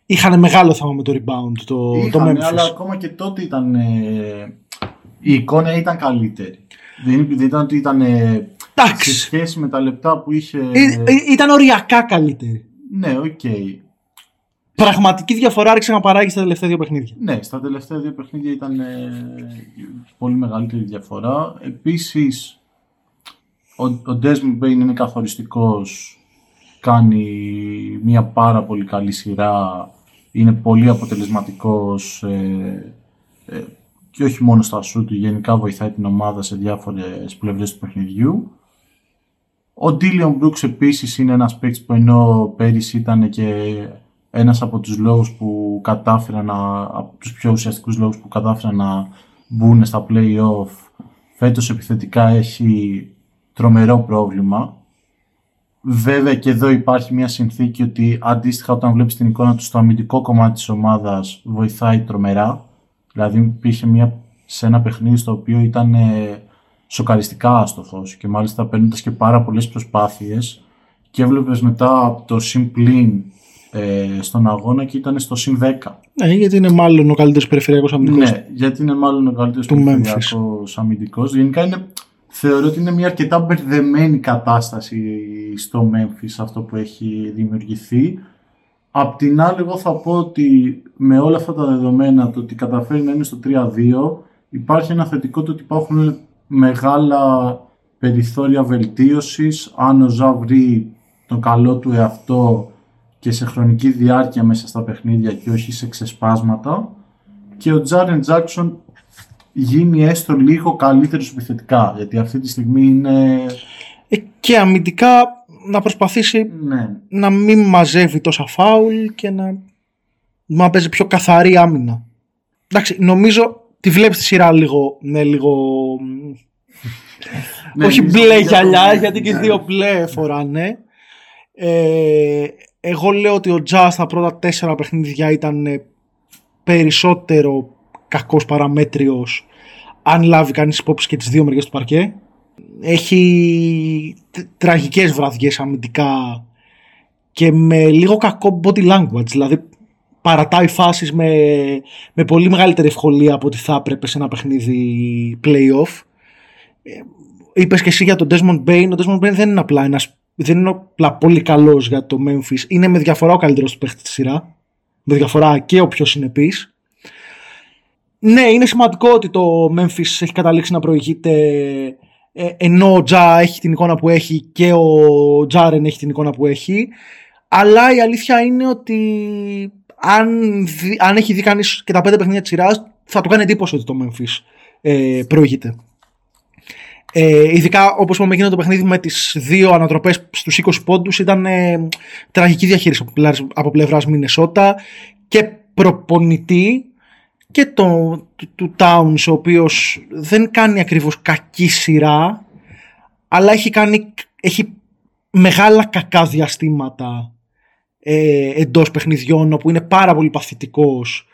Είχανε μεγάλο θέμα με το rebound το Memphis. Αλλά ακόμα και τότε ήταν, η εικόνα ήταν καλύτερη. Δεν ήταν ότι ήταν. Εντάξει. Σε σχέση με τα λεπτά που είχε. Ήταν οριακά καλύτερη. Ναι, οκ. Okay. Πραγματική διαφορά άρχισε να παράγει στα τελευταία δύο παιχνίδια. Ναι, στα τελευταία δύο παιχνίδια ήταν πολύ μεγαλύτερη διαφορά. Επίσης, ο Desmond Bain είναι καθοριστικός. Κάνει μια πάρα πολύ καλή σειρά. Είναι πολύ αποτελεσματικός. Και όχι μόνο στα σου του, γενικά βοηθάει την ομάδα σε διάφορες πλευρές του παιχνιδιού. Ο Ντίλιον Μπρουκς επίσης είναι ένας παίκτης που ενώ πέρυσι ήταν και ένας από τους λόγους που κατάφεραν από τους πιο ουσιαστικούς λόγους που κατάφεραν να μπουν στα play-off, φέτος επιθετικά έχει τρομερό πρόβλημα. Βέβαια και εδώ υπάρχει μια συνθήκη ότι αντίστοιχα όταν βλέπεις την εικόνα του στο αμυντικό κομμάτι της ομάδας βοηθάει τρομερά. Δηλαδή υπήρχε σε ένα παιχνίδι στο οποίο ήταν σοκαριστικά άστοχος και μάλιστα παίρνοντας και πάρα πολλές προσπάθειες και έβλεπες μετά από το συμπλήν στον αγώνα και ήταν στο συν 10. Ναι, γιατί είναι μάλλον ο καλύτερος περιφερειακός αμυντικός. Ναι, γιατί είναι μάλλον ο καλύτερος περιφερειακός αμυντικός. Γενικά θεωρώ ότι είναι μια αρκετά μπερδεμένη κατάσταση στο Memphis αυτό που έχει δημιουργηθεί. Απ' την άλλη, εγώ θα πω ότι με όλα αυτά τα δεδομένα, το ότι καταφέρει να είναι στο 3-2, υπάρχει ένα θετικό το ότι υπάρχουν μεγάλα περιθώρια βελτίωσης. Αν ο Ζα βρει τον καλό του εαυτό και σε χρονική διάρκεια μέσα στα παιχνίδια και όχι σε ξεσπάσματα, και ο Τζάρεν Τζάκσον γίνει έστω λίγο καλύτερος επιθετικά, γιατί αυτή τη στιγμή είναι. Και αμυντικά. Να προσπαθήσει να μην μαζεύει τόσα φάουλ και να παίζει πιο καθαρή άμυνα. Εντάξει, νομίζω τη βλέπεις τη σειρά λίγο. Ναι, λίγο. Όχι μπλε γυαλιά, γιατί και δύο μπλε φοράνε. Εγώ λέω ότι ο Jazz τα πρώτα 4 παιχνίδια ήταν περισσότερο κακός παραμέτριος, αν λάβει κανείς υπόψη και τις δύο μεριές του παρκέ. Έχει τραγικές βραδιές αμυντικά και με λίγο κακό body language, δηλαδή παρατάει φάσεις με πολύ μεγαλύτερη ευκολία από ότι θα έπρεπε σε ένα παιχνίδι play-off. Είπες και εσύ για τον Desmond Bain. Ο Desmond Bain δεν είναι απλά πολύ καλός για το Memphis, είναι με διαφορά ο καλύτερος του παίχτη στη σειρά, με διαφορά και ο πιο συνεπής. Ναι, είναι σημαντικό ότι το Memphis έχει καταλήξει να προηγείται, ενώ ο Τζα έχει την εικόνα που έχει και ο Τζάρεν έχει την εικόνα που έχει, αλλά η αλήθεια είναι ότι αν έχει δει κανείς και τα 5 παιχνίδια της σειράς θα του κάνει εντύπωση ότι το Memphis προηγείται, ειδικά όπως είπαμε εκείνο το παιχνίδι με τις δύο ανατροπές στους 20 πόντους ήταν τραγική διαχείριση από πλευράς Μινεσότα και προπονητή και του Towns, ο οποίος δεν κάνει ακριβώς κακή σειρά, αλλά έχει μεγάλα κακά διαστήματα εντός παιχνιδιών, όπου είναι πάρα πολύ παθητικός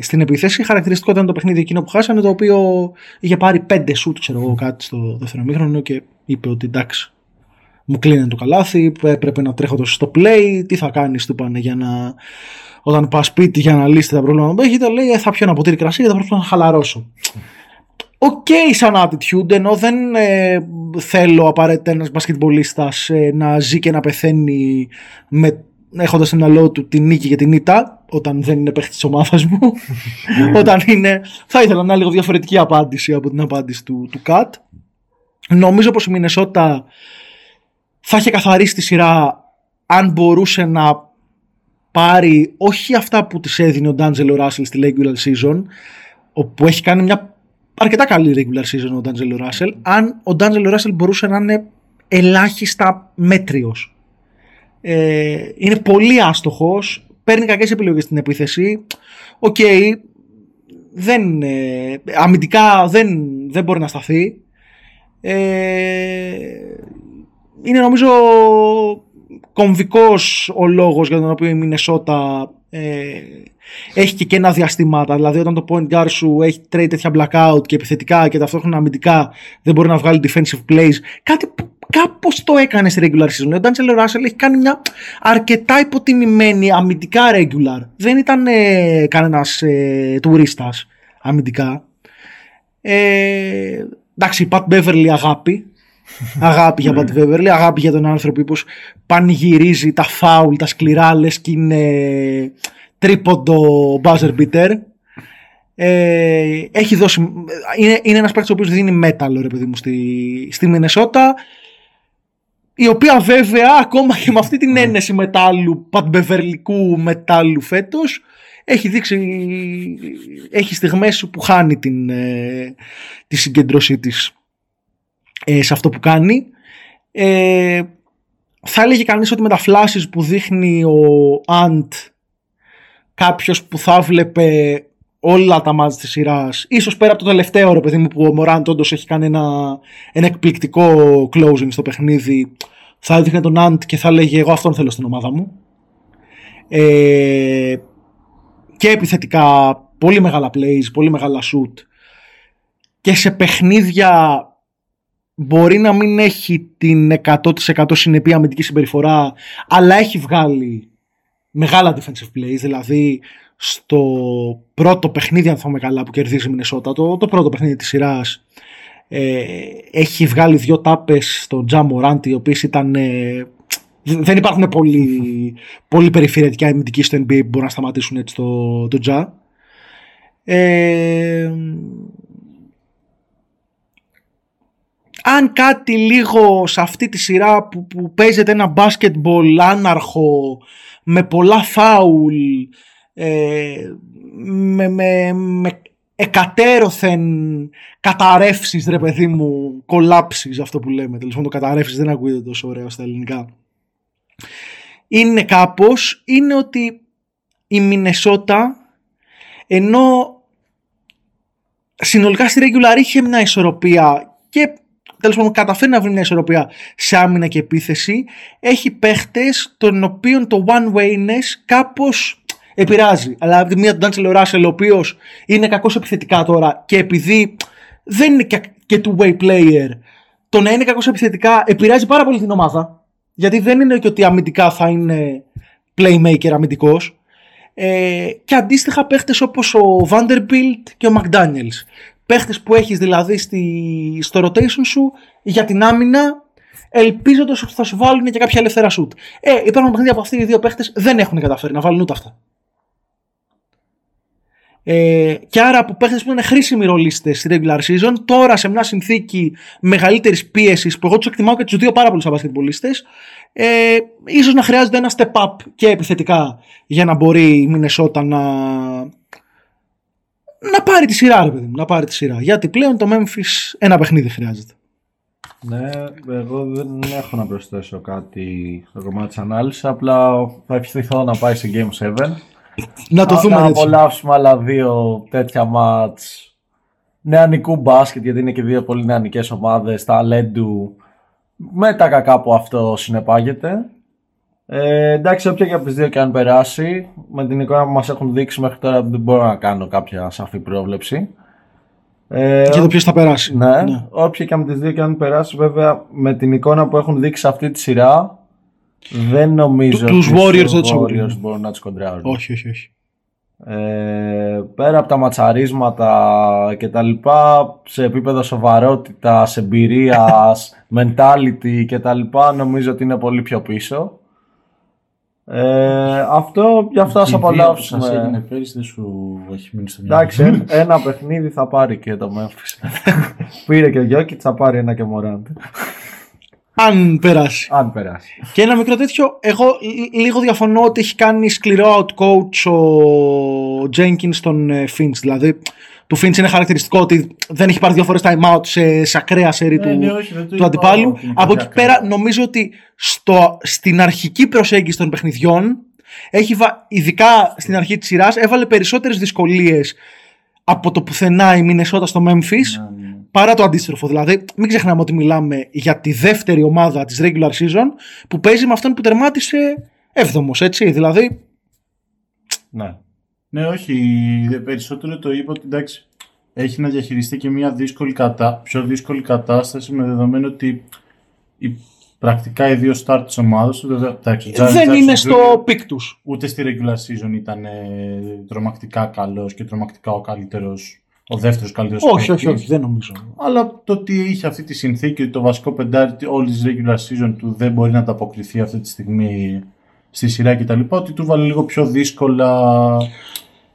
στην επίθεση. Χαρακτηριστικό ήταν το παιχνίδι εκείνο που χάσανε, το οποίο είχε πάρει 5 σουτ, ξέρω εγώ, κάτι στο δεύτερο μήχρονο και είπε ότι εντάξει, μου κλείνει το καλάθι, πρέπει να τρέχω στο play, τι θα κάνεις, του πάνε, για να, όταν πας σπίτι για να λύσετε τα προβλήματα που έχετε, λέει θα πιω ένα ποτήρι κρασί και θα πρέπει να χαλαρώσω. Οκ, σαν attitude, ενώ δεν θέλω απαραίτητα ένας μπασκετμπολίστας να ζει και να πεθαίνει έχοντας στο μυαλό του την νίκη και την ήττα, όταν δεν είναι παίχτης της ομάδας μου. Όταν είναι, θα ήθελα να είναι λίγο διαφορετική απάντηση από την απάντηση του Κατ. Νομίζω πως η Μινεσότα θα είχε καθαρίσει τη σειρά αν μπορούσε να πάρει όχι αυτά που της έδινε ο Ντάντζελο Ράσελ στη regular season, όπου έχει κάνει μια αρκετά καλή regular season ο Ντάντζελο Ράσελ, αν ο Ντάντζελο Ράσελ μπορούσε να είναι ελάχιστα μέτριος. Είναι πολύ άστοχος, παίρνει κακές επιλογές στην επίθεση. Οκ, αμυντικά δεν μπορεί να σταθεί. Είναι νομίζω κομβικός ο λόγος για τον οποίο η Μινεσότα έχει και ένα διαστημάτα. Δηλαδή όταν το point guard σου έχει τρέει τέτοια blackout και επιθετικά και ταυτόχρονα αμυντικά δεν μπορεί να βγάλει defensive plays, κάτι που κάπως το έκανε στη regular season. Ο D'Angelo Russell έχει κάνει μια αρκετά υποτιμημένη αμυντικά regular. Δεν ήταν κανένας τουρίστας αμυντικά. Εντάξει, Pat Beverly αγάπη. Αγάπη για Pat Beverly, αγάπη για τον άνθρωπο που πανηγυρίζει τα φάουλ, τα σκληρά, λες και είναι τρίποντο buzzer beater. Έχει δώσει, είναι ένας παίκτης ο οποίος δίνει μέταλλο, ρε παιδί μου, στη Μινεσότα, η οποία βέβαια ακόμα και με αυτή την ένεση μετάλλου, πατμπεβερλικού μετάλλου φέτος, έχει δείξει, έχει στιγμές που χάνει τη συγκέντρωσή της σε αυτό που κάνει. Θα έλεγε κανείς ότι με τα φλάσεις που δείχνει ο Αντ, κάποιος που θα βλέπε όλα τα μάτς της σειράς, ίσως πέρα από το τελευταίο, ρε παιδί μου, που ο Μοράντ όντως έχει κάνει ένα εκπληκτικό closing στο παιχνίδι, θα έδειχνε τον Αντ και θα λέγε εγώ αυτόν θέλω στην ομάδα μου. Και επιθετικά πολύ μεγάλα plays, πολύ μεγάλα shoot, και σε παιχνίδια μπορεί να μην έχει την 100% συνεπή αμυντική συμπεριφορά, αλλά έχει βγάλει μεγάλα defensive plays. Δηλαδή στο πρώτο παιχνίδι, αν θα είμαι καλά, που κερδίζει η Μινεσότα, το πρώτο παιχνίδι της σειράς, έχει βγάλει 2 τάπες στον Ja Morant, οι οποίες ήταν, δεν υπάρχουν πολύ περιφερειακά αμυντικοί στο NBA που μπορούν να σταματήσουν έτσι το Ja. Αν κάτι λίγο σε αυτή τη σειρά που παίζεται ένα μπάσκετμπολ άναρχο, με πολλά φάουλ, με εκατέρωθεν καταρρεύσεις, ρε παιδί μου, κολλάψεις, αυτό που λέμε, τέλος πάντων, το καταρρεύσεις δεν ακούγεται τόσο ωραίο στα ελληνικά, είναι κάπως, είναι ότι η Μινεσότα, ενώ συνολικά στη regular είχε μια ισορροπία και τέλος πάντων καταφέρει να βρει μια ισορροπία σε άμυνα και επίθεση, έχει παίχτες των οποίων το one-wayness κάπως επηρεάζει. Αλλά από τη μία τον Ντάντσελο Ράσελ, ο οποίος είναι κακός επιθετικά τώρα, και επειδή δεν είναι και two-way player, το να είναι κακός επιθετικά επηρεάζει πάρα πολύ την ομάδα, γιατί δεν είναι και ότι αμυντικά θα είναι playmaker αμυντικός. Και αντίστοιχα παίχτες όπως ο Vanderbilt και ο McDaniels, παίχτες που έχεις δηλαδή στο rotation σου για την άμυνα, ελπίζοντας ότι θα σου βάλουν και κάποια ελεύθερα shoot. Υπάρχουν παιχνίδια από αυτοί οι δύο παίχτες δεν έχουν καταφέρει να βάλουν ούτε αυτά. Και άρα από παίχτες που είναι χρήσιμοι ρολίστες στη regular season, τώρα σε μια συνθήκη μεγαλύτερης πίεσης, που εγώ τους εκτιμάω και τους δύο πάρα πολλούς αμπασκετμπολίστες, ίσως να χρειάζεται ένα step up και επιθετικά για να μπορεί η Μινεσότα να πάρει τη σειρά, ρε παιδί μου, να πάρει τη σειρά. Γιατί πλέον το Memphis ένα παιχνίδι χρειάζεται. Ναι, εγώ δεν έχω να προσθέσω κάτι στο κομμάτι της ανάλυσης. Απλά θα ευχηθώ να πάει σε Game 7. Να το δούμε έτσι. Να απολαύσουμε άλλα δύο τέτοια μάτς νεανικού μπάσκετ, γιατί είναι και δύο πολύ νεανικές ομάδες, ταλέντου, με τα κακά που αυτό συνεπάγεται. Εντάξει, όποια και από τις δύο και αν περάσει, με την εικόνα που μας έχουν δείξει μέχρι τώρα, δεν μπορώ να κάνω κάποια σαφή πρόβλεψη. Και το ποιος θα περάσει. Ναι, ναι. Όποια και από τις δύο και αν περάσει, βέβαια με την εικόνα που έχουν δείξει σε αυτή τη σειρά, δεν νομίζω τους Warriors μπορούν να τους κοντράρουν. Όχι, όχι, όχι. Πέρα από τα ματσαρίσματα και τα λοιπά, σε επίπεδο σοβαρότητας, εμπειρίας, mentality και τα λοιπά, νομίζω ότι είναι πολύ πιο πίσω. Αυτό για αυτά θα απολαύσουμε. Σας έγινε πέρυσι, δεν σου έχει μείνει στο μυαλό. Εντάξει, ένα παιχνίδι θα πάρει και το Memphis. Πήρε και ο Jokic, θα πάρει ένα και ο Morant. Αν περάσει. Αν περάσει. Και ένα μικρό τέτοιο, εγώ λίγο διαφωνώ ότι έχει κάνει σκληρό outcoach ο Jenkins στον Finch. Δηλαδή, του Finch είναι χαρακτηριστικό ότι δεν έχει πάρει δύο φορές time out σε ακραία σέρι του αντιπάλου. Από εκεί πέρα, νομίζω ότι στην αρχική προσέγγιση των παιχνιδιών, ειδικά στην αρχή της σειράς, έβαλε περισσότερες δυσκολίες από το πουθενά η Μινεσότα στο Memphis. Παρά το αντίστροφο, δηλαδή μην ξεχνάμε ότι μιλάμε για τη δεύτερη ομάδα της regular season που παίζει με αυτόν που τερμάτισε 7ος, έτσι, δηλαδή. Ναι, ναι, όχι, περισσότερο το είπα ότι εντάξει, έχει να διαχειριστεί και μια πιο δύσκολη κατάσταση, με δεδομένο ότι πρακτικά οι δύο start της ομάδας του δεν είναι στο πικ τους. Ούτε στη regular season ήταν τρομακτικά καλός και τρομακτικά ο καλύτερος. Ο δεύτερος καλύτερος. Όχι, όχι, όχι, δεν νομίζω. Αλλά το ότι είχε αυτή τη συνθήκη, ότι το βασικό πεντάρι όλη τη regular season του δεν μπορεί να ανταποκριθεί αυτή τη στιγμή στη σειρά κτλ. Ότι του βάλε λίγο πιο δύσκολα.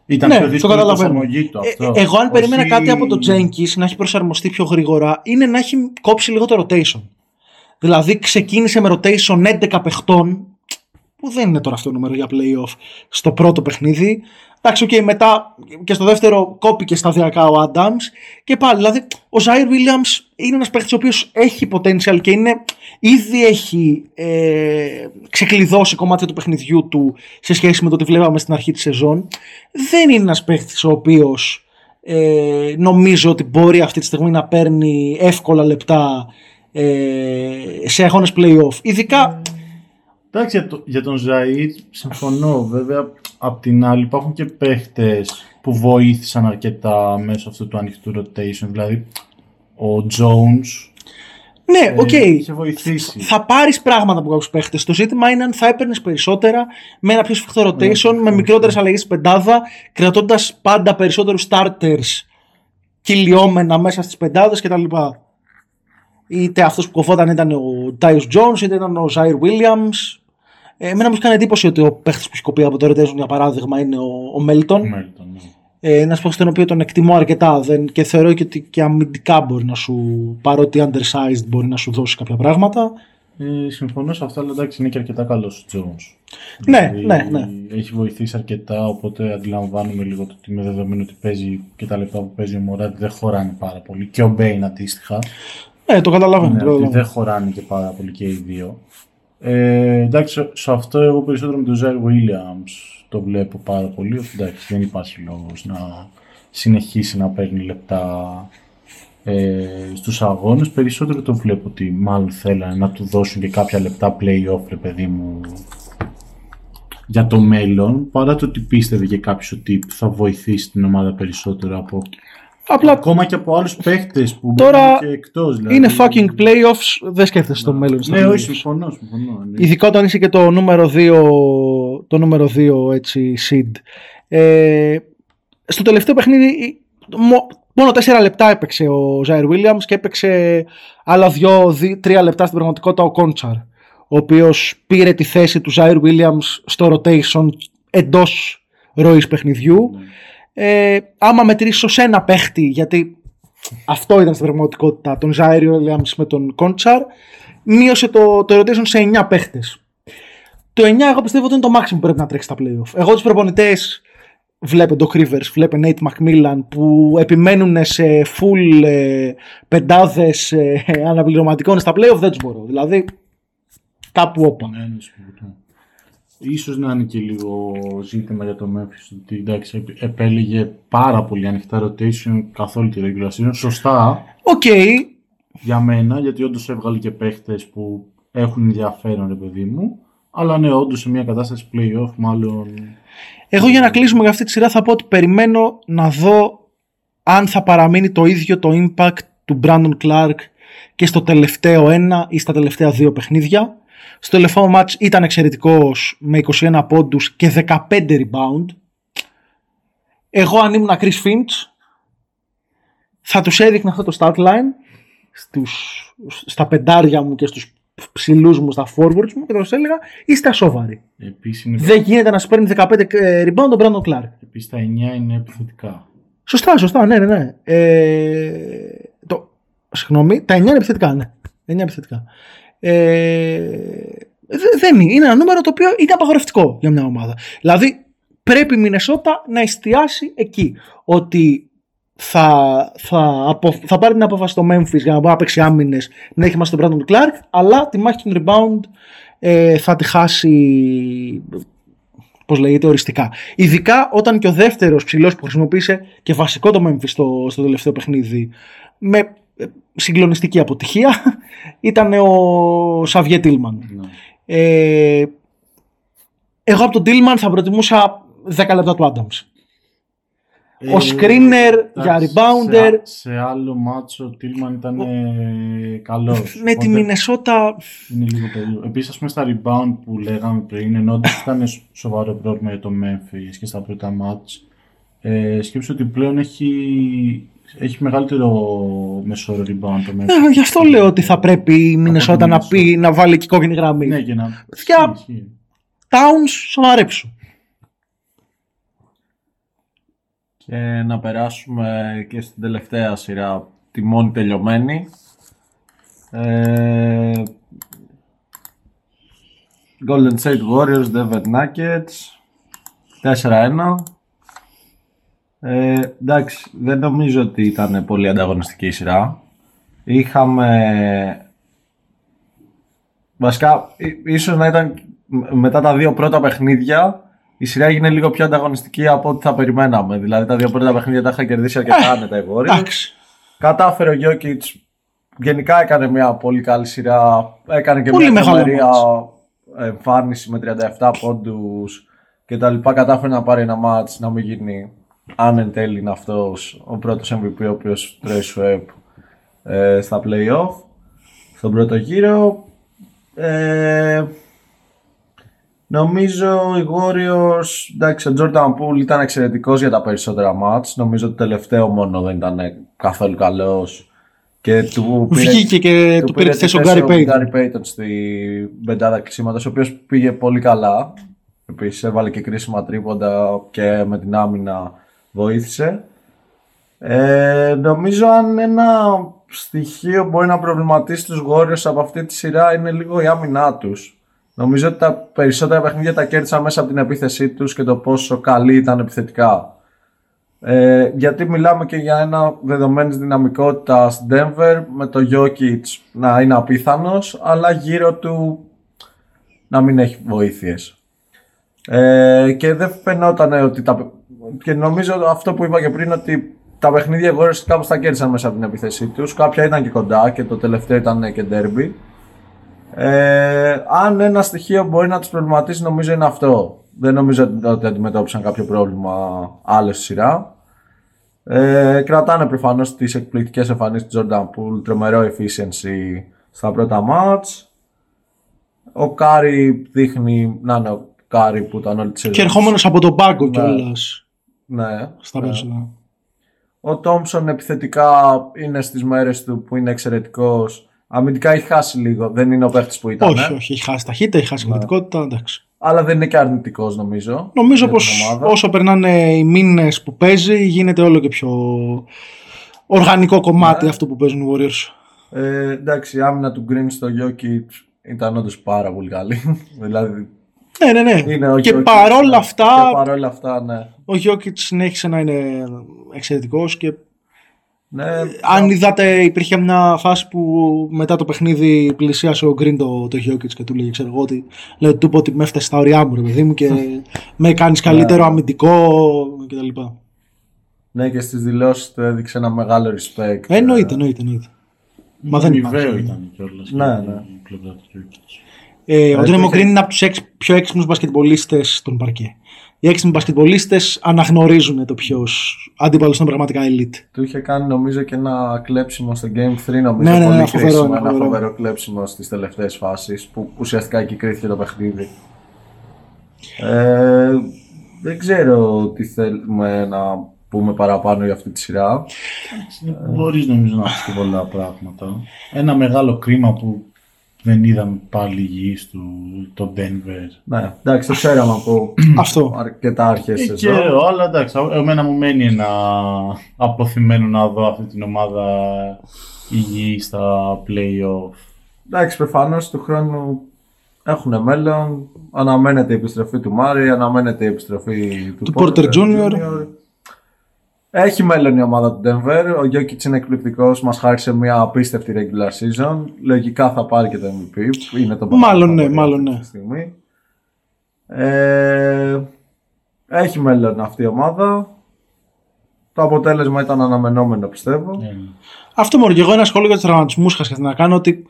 Ήταν ναι, πιο δύσκολη η προσαρμογή του αυτό. Εγώ, αν περίμενα κάτι από τον Jenkins να έχει προσαρμοστεί πιο γρήγορα, είναι να έχει κόψει λίγο το rotation. Δηλαδή, ξεκίνησε με rotation 11 παιχτών, που δεν είναι τώρα αυτό το νούμερο για playoff, στο πρώτο παιχνίδι. Εντάξει, okay, μετά και στο δεύτερο κόπηκε σταδιακά ο Adams και πάλι. Δηλαδή, ο Zaire Williams είναι ένας παίκτης ο οποίος έχει potential και ήδη έχει ξεκλειδώσει κομμάτια του παιχνιδιού του σε σχέση με το τι βλέπαμε στην αρχή της σεζόν. Δεν είναι ένας παίκτης ο οποίος νομίζω ότι μπορεί αυτή τη στιγμή να παίρνει εύκολα λεπτά σε αγώνες play-off. Ειδικά. Εντάξει, για τον Ζαΐρ συμφωνώ, βέβαια. Απ' την άλλη, υπάρχουν και παίχτες που βοήθησαν αρκετά μέσω αυτού του ανοιχτού rotation. Δηλαδή, ο Jones. Ναι, οκ. Είχε βοηθήσει. Θα πάρεις πράγματα από κάποιους παίχτες. Το ζήτημα είναι αν θα έπαιρνες περισσότερα με ένα πιο σφιχτό rotation, με μικρότερες αλλαγές στην πεντάδα, κρατώντας πάντα περισσότερους starters κυλιόμενα μέσα στις πεντάδες κτλ. Είτε αυτός που κοφόταν ήταν ο Tyus Jones, είτε ήταν ο Zaire Williams. Εμένα μου έκανε εντύπωση ότι ο παίχτης που έχει κοπεί από το rotation, για παράδειγμα, είναι ο Melton. Ένας παίχτης τον οποίο τον εκτιμώ αρκετά και θεωρώ και ότι και αμυντικά μπορεί να σου, παρότι undersized, μπορεί να σου δώσει κάποια πράγματα. Συμφωνώ σε αυτά, αλλά εντάξει, είναι και αρκετά καλός ο Jones. Ναι, δηλαδή, ναι, ναι. Έχει βοηθήσει αρκετά, οπότε αντιλαμβάνομαι λίγο το ότι με δεδομένο ότι παίζει και τα λεπτά που παίζει ο Μωράτη δεν χωράνε πάρα πολύ. Και ο Bain αντίστοιχα. Ναι, το καταλαβαίνω. Ναι, δεν χωράνε και πάρα πολύ και οι δύο. Εντάξει, σε αυτό εγώ περισσότερο με τον Zaire Williams το βλέπω πάρα πολύ. Εντάξει, δεν υπάρχει λόγος να συνεχίσει να παίρνει λεπτά στους αγώνες. Περισσότερο το βλέπω ότι μάλλον θέλανε να του δώσουν και κάποια λεπτά play-off, ρε παιδί μου, για το μέλλον, παρά το ότι πίστευε και κάποιος ότι θα βοηθήσει την ομάδα περισσότερο από... Απλά... Ακόμα και από άλλους παίχτες που τώρα και εκτός. Δηλαδή... είναι fucking playoffs, δεν σκέφτεσαι το μέλλον. Ναι, όχι, συμφωνώ. Ναι. Ειδικά όταν είσαι και το νούμερο 2, έτσι, seed. Στο τελευταίο παιχνίδι, μόνο 4 λεπτά έπαιξε ο Zaire Williams και έπαιξε άλλα 2-3 λεπτά στην πραγματικότητα ο Conchar, ο οποίος πήρε τη θέση του Zaire Williams στο rotation εντός ροής παιχνιδιού. Ναι. Άμα μετρήσω σε ένα παίχτη, γιατί αυτό ήταν στην πραγματικότητα, τον Zaire Williams με τον Conchar, μείωσε το rotation σε 9 παίχτες. Το 9 εγώ πιστεύω ότι είναι το maximum που πρέπει να τρέξει στα playoff. Εγώ τους προπονητές, βλέπε Doc Rivers, βλέπε Nate McMillan, που επιμένουν σε full πεντάδες αναπληρωματικών στα playoff, δεν τους μπορώ. Δηλαδή κάπου όπα. Ίσως να είναι και λίγο ζήτημα για το Memphis, ότι εντάξει, επέλεγε πάρα πολύ ανοιχτά rotation καθόλου τη regular season. Σωστά. Οκ. Okay. Για μένα, γιατί όντως έβγαλε και παίχτες που έχουν ενδιαφέρον, ρε παιδί μου. Αλλά ναι, όντως σε μια κατάσταση play-off, μάλλον. Εγώ για να κλείσουμε για αυτή τη σειρά θα πω ότι περιμένω να δω αν θα παραμείνει το ίδιο το impact του Brandon Clarke και στο τελευταίο ένα ή στα τελευταία δύο παιχνίδια. Στο τελευταίο μάτς ήταν εξαιρετικός με 21 πόντους και 15 rebound. Εγώ αν ήμουν Chris Finch θα τους έδειχνα αυτό το start line στα πεντάρια μου και στους ψηλούς μου, στα forwards μου, και θα σας έλεγα είστε σοβαροί. Δεν γίνεται να σας παίρνει 15 rebound τον Brandon Clarke. Επίσης τα 9 είναι επιθετικά. Σωστά, ναι. Συγγνώμη, τα 9 είναι επιθετικά, ναι. 9 επιθετικά. Δεν είναι. Είναι ένα νούμερο το οποίο είναι απαγορευτικό για μια ομάδα. Δηλαδή πρέπει η Μινεσότα να εστιάσει εκεί. Ότι θα πάρει την απόφαση στο Memphis για να μπορεί να παίξει άμυνες, να έχει μάθει τον Brandon Clarke, αλλά τη μάχη των rebound θα τη χάσει, πώς λέγεται, οριστικά. Ειδικά όταν και ο δεύτερος ψηλός που χρησιμοποίησε και βασικό το Memphis στο τελευταίο παιχνίδι με συγκλονιστική αποτυχία ήταν ο Σαβιέ Τίλμαν. Ναι. Εγώ από τον Τίλμαν θα προτιμούσα 10 λεπτά του Άνταμς. Ο screener για rebounder. Σε άλλο μάτσο ο Τίλμαν ήταν καλός. Με τη Μινεσότα είναι λίγο περίπου. Επίσης, ας πούμε, στα rebound που λέγαμε πριν, ενώ ήταν σοβαρό πρόβλημα για το Memphis και στα πρώτα μάτς, σκέψου ότι πλέον έχει μεγαλύτερο μεσόρο rebound το Memphis. Γι' αυτό λέω ότι θα πρέπει η Μινεσότα να πει να βάλει και κόκκινη γραμμή. Ναι, και να. Για Towns, σοβαρέψου. Και να περάσουμε και στην τελευταία σειρά, τη μόνη τελειωμένη. Golden State Warriors, Denver Nuggets, 4-1. Εντάξει, δεν νομίζω ότι ήταν πολύ ανταγωνιστική η σειρά. Βασικά, ίσως να ήταν μετά τα δύο πρώτα παιχνίδια, η σειρά έγινε λίγο πιο ανταγωνιστική από ό,τι θα περιμέναμε. Δηλαδή τα δύο πρώτα παιχνίδια τα είχαν κερδίσει αρκετά άνετα οι Warriors. Κατάφερε ο Jokic, γενικά έκανε μια πολύ καλή σειρά. Έκανε και πολύ μια τρομερία εμφάνιση με 37 πόντους κτλ. Κατάφερε να πάρει ένα μάτς, να μην γίνει, αν εν τέλει είναι αυτός ο πρώτος MVP ο οποίος τρώει σουέπ στα play-off, στον πρώτο γύρο. Νομίζω οι Warriors, εντάξει, ο Jordan Poole ήταν εξαιρετικός για τα περισσότερα μάτς. Νομίζω το τελευταίο μόνο δεν ήταν καθόλου καλός. Και του βγήκε και του πήρε θέση ο Gary Payton στην πεντάδα κλεισίματος, ο οποίος πήγε πολύ καλά. Επίσης έβαλε και κρίσιμα τρίποντα και με την άμυνα βοήθησε. Νομίζω αν ένα στοιχείο μπορεί να προβληματίσει τους Warriors από αυτή τη σειρά είναι λίγο η άμυνά τους. Νομίζω ότι τα περισσότερα παιχνίδια τα κέρδισαν μέσα από την επίθεσή τους και το πόσο καλή ήταν επιθετικά. Γιατί μιλάμε και για ένα δεδομένης δυναμικότητας στην Denver, με το Jokic να είναι απίθανος, αλλά γύρω του να μην έχει βοήθειες. Και δεν φαινόταν ότι και νομίζω αυτό που είπα και πριν, ότι τα παιχνίδια εγώρες κάπως τα κέρδισαν μέσα από την επίθεσή τους. Κάποια ήταν και κοντά και το τελευταίο ήταν και derby. Αν ένα στοιχείο μπορεί να τους προβληματίσει, νομίζω είναι αυτό. Δεν νομίζω ότι αντιμετώπισαν κάποιο πρόβλημα άλλες σειρά. Κρατάνε προφανώς τις εκπληκτικές εμφανίσεις του Jordan Poole, τρομερό efficiency στα πρώτα μάτς. Ο Κάρι δείχνει να είναι ο Κάρι που ήταν όλη τη σειρά. Και ερχόμενος από τον πάγκο κιόλας. Ναι. Στα πέσσερα. Ο Thompson επιθετικά είναι στις μέρες του που είναι εξαιρετικός. Αμυντικά έχει χάσει λίγο, δεν είναι ο παίχτης που ήταν. Όχι, έχει χάσει ταχύτητα, έχει χάσει κινητικότητα, εντάξει. Αλλά δεν είναι και αρνητικός, νομίζω. Νομίζω πως όσο περνάνε οι μήνες που παίζει, γίνεται όλο και πιο οργανικό κομμάτι αυτό που παίζουν οι Warriors. Εντάξει, η άμυνα του Green στο Jokic ήταν όντως πάρα πολύ καλή. Δηλαδή, ναι. Και παρόλα αυτά, ο Jokic συνέχισε να είναι εξαιρετικός και Ναι, αν είδατε, υπήρχε μια φάση που μετά το παιχνίδι πλησίασε ο Green το Jokic και του λέγε, ξέρω εγώ, ότι λέω του πω ότι με έφτασε στα ωριά μου, ρε παιδί μου, και με κάνεις καλύτερο αμυντικό κτλ. Ναι, και στις δηλώσεις του έδειξε ένα μεγάλο respect. Εννοείται. Μα δεν ήταν κιόλας. Ναι. Ο Draymond Green είναι από τους πιο έξυπνους μπασκετμπολίστες στον παρκέ. Οι έξυπνοι μπασκετμπολίστες αναγνωρίζουν το ποιος αντίπαλος είναι πραγματικά elite. Του είχε κάνει νομίζω και ένα κλέψιμο στο Game 3, νομίζω πολύ χρήσιμο. Ένα φοβερό κλέψιμο στις τελευταίες φάσεις που ουσιαστικά εκεί κρίθηκε το παιχνίδι. Δεν ξέρω τι θέλουμε να πούμε παραπάνω για αυτή τη σειρά. Μπορείς νομίζω να πεις και πολλά πράγματα. Ένα μεγάλο κρίμα που δεν είδαμε πάλι υγιείς τον Denver. Ναι, εντάξει, το ξέραμε από αρκετά αρχές σεζόν. Αλλά εντάξει, εμένα μου μένει ένα αποθυμένο να δω αυτή την ομάδα υγιή στα play-off. Εντάξει, προφανώς του χρόνου έχουν μέλλον. Αναμένεται η επιστροφή του Μάρι, αναμένεται η επιστροφή του Porter Junior. Έχει μέλλον η ομάδα του Denver. Ο Jokic είναι εκπληκτικός. Μας χάρισε μια απίστευτη regular season. Λογικά θα πάρει και το MVP. Είναι το μάλλον ναι. Στιγμή. Έχει μέλλον αυτή η ομάδα. Το αποτέλεσμα ήταν αναμενόμενο, πιστεύω. Αυτό μόνο. Και εγώ ένα σχόλιο για τους τραυματισμούς είχα να κάνω, ότι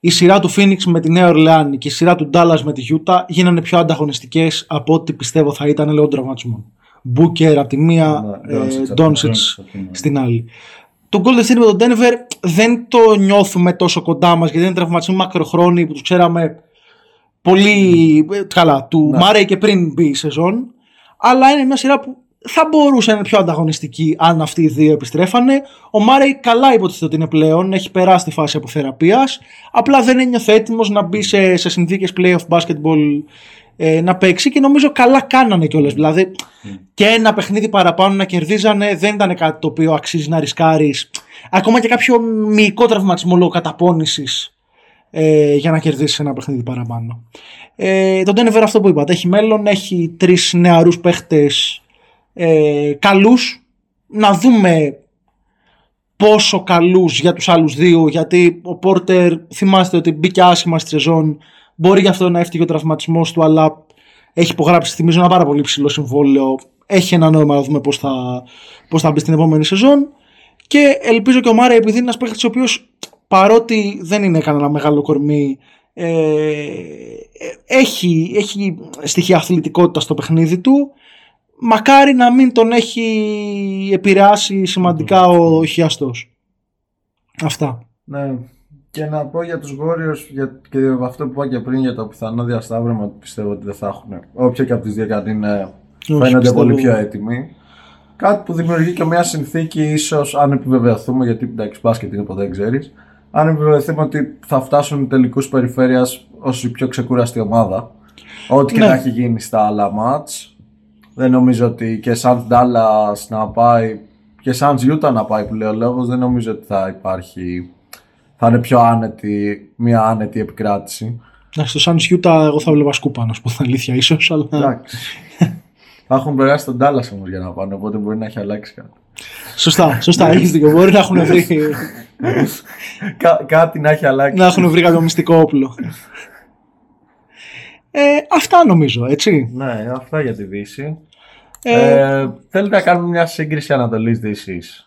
η σειρά του Phoenix με τη Νέα Ορλεάνη και η σειρά του Dallas με τη Utah γίνανε πιο ανταγωνιστικές από ό,τι πιστεύω θα ήταν λόγω τραυματισμών. Μπούκερ από τη μία, Doncic στην άλλη. Το Golden State με τον Denver δεν το νιώθουμε τόσο κοντά μας, γιατί είναι τραυματισμοί μακροχρόνιοι που τους ξέραμε πολύ καλά. Του Murray και πριν μπει η σεζόν. Αλλά είναι μια σειρά που θα μπορούσε να είναι πιο ανταγωνιστική αν αυτοί οι δύο επιστρέφανε. Ο Murray καλά υποτίθεται ότι είναι πλέον, έχει περάσει τη φάση αποθεραπείας. Απλά δεν ένιωθε έτοιμος να μπει σε συνθήκες playoff basketball να παίξει, και νομίζω καλά κάνανε κιόλας. Δηλαδή και ένα παιχνίδι παραπάνω να κερδίζανε δεν ήταν κάτι το οποίο αξίζει να ρισκάρεις. Ακόμα και κάποιο μυϊκό τραυματισμό λόγω καταπώνησης για να κερδίσεις ένα παιχνίδι παραπάνω. Το Denver, αυτό που είπατε, έχει μέλλον, έχει τρεις νεαρούς παίχτες καλούς. Να δούμε πόσο καλούς για τους άλλους δύο, γιατί ο Porter θυμάστε ότι μπήκε άσχημα στη σεζόν. Μπορεί γι' αυτό να έφτυγε ο τραυματισμός του, αλλά έχει υπογράψει, θυμίζω, ένα πάρα πολύ ψηλό συμβόλαιο. Έχει ένα νόημα να δούμε πώς θα μπει στην επόμενη σεζόν. Και ελπίζω και ο Murray, επειδή είναι ένας παίκτης ο οποίος, παρότι δεν είναι κανένα μεγάλο κορμί, έχει στοιχεία αθλητικότητα στο παιχνίδι του. Μακάρι να μην τον έχει επηρεάσει σημαντικά ο χιαστός. Αυτά. Ναι. Και να πω για τους Warriors, και αυτό που είπα και πριν για το πιθανό διασταύρωμα, που πιστεύω ότι δεν θα έχουν. Όποια και από τις δύο κατ' είναι, φαίνονται πολύ πιο έτοιμοι. Κάτι που δημιουργεί και μια συνθήκη, ίσως αν επιβεβαιωθούμε, γιατί εντάξει, μπάσκετ είναι ποτέ, δεν ξέρεις. Αν επιβεβαιωθούμε ότι θα φτάσουν τελικούς περιφέρειας ως η πιο ξεκούραστη ομάδα, ό,τι και να έχει γίνει στα άλλα μάτς. Δεν νομίζω ότι και σαν Dallas να πάει, και σαν Utah να πάει, που λέει ο λόγος, δεν νομίζω ότι θα είναι πιο άνετη, μια άνετη επικράτηση. Εντάξει, στο Suns Utah εγώ θα βλέπα σκούπα, να σου πω την αλήθεια, ίσως, αλλά... Εντάξει. Θα έχουν περάσει τον Dallas όμως για να πάνε, οπότε μπορεί να έχει αλλάξει κάτι. Σωστά, έχεις δίκιο. Μπορεί να έχουν βρει... Κάτι να έχει αλλάξει. Να έχουν βρει κάποιο μυστικό όπλο. Αυτά νομίζω, έτσι. Ναι, αυτά για τη Δύση. Θέλετε να κάνουμε μια σύγκριση Ανατολής-Δύσης?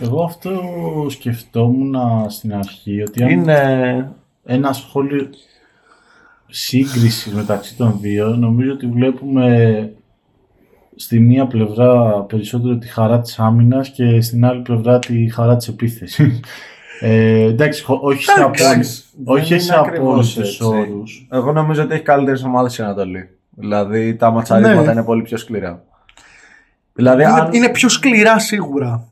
Εγώ αυτό σκεφτόμουν στην αρχή, ότι αν είναι ένα σχόλιο σύγκριση μεταξύ των δύο, νομίζω ότι βλέπουμε στη μία πλευρά περισσότερο τη χαρά της άμυνας και στην άλλη πλευρά τη χαρά της επίθεσης. Εντάξει, όχι σε απόλυτες όρους. Εγώ νομίζω ότι έχει καλύτερες ομάδες στην Ανατολή. Δηλαδή τα ματσαρίσματα είναι πολύ πιο σκληρά. Δηλαδή, είναι πιο σκληρά σίγουρα.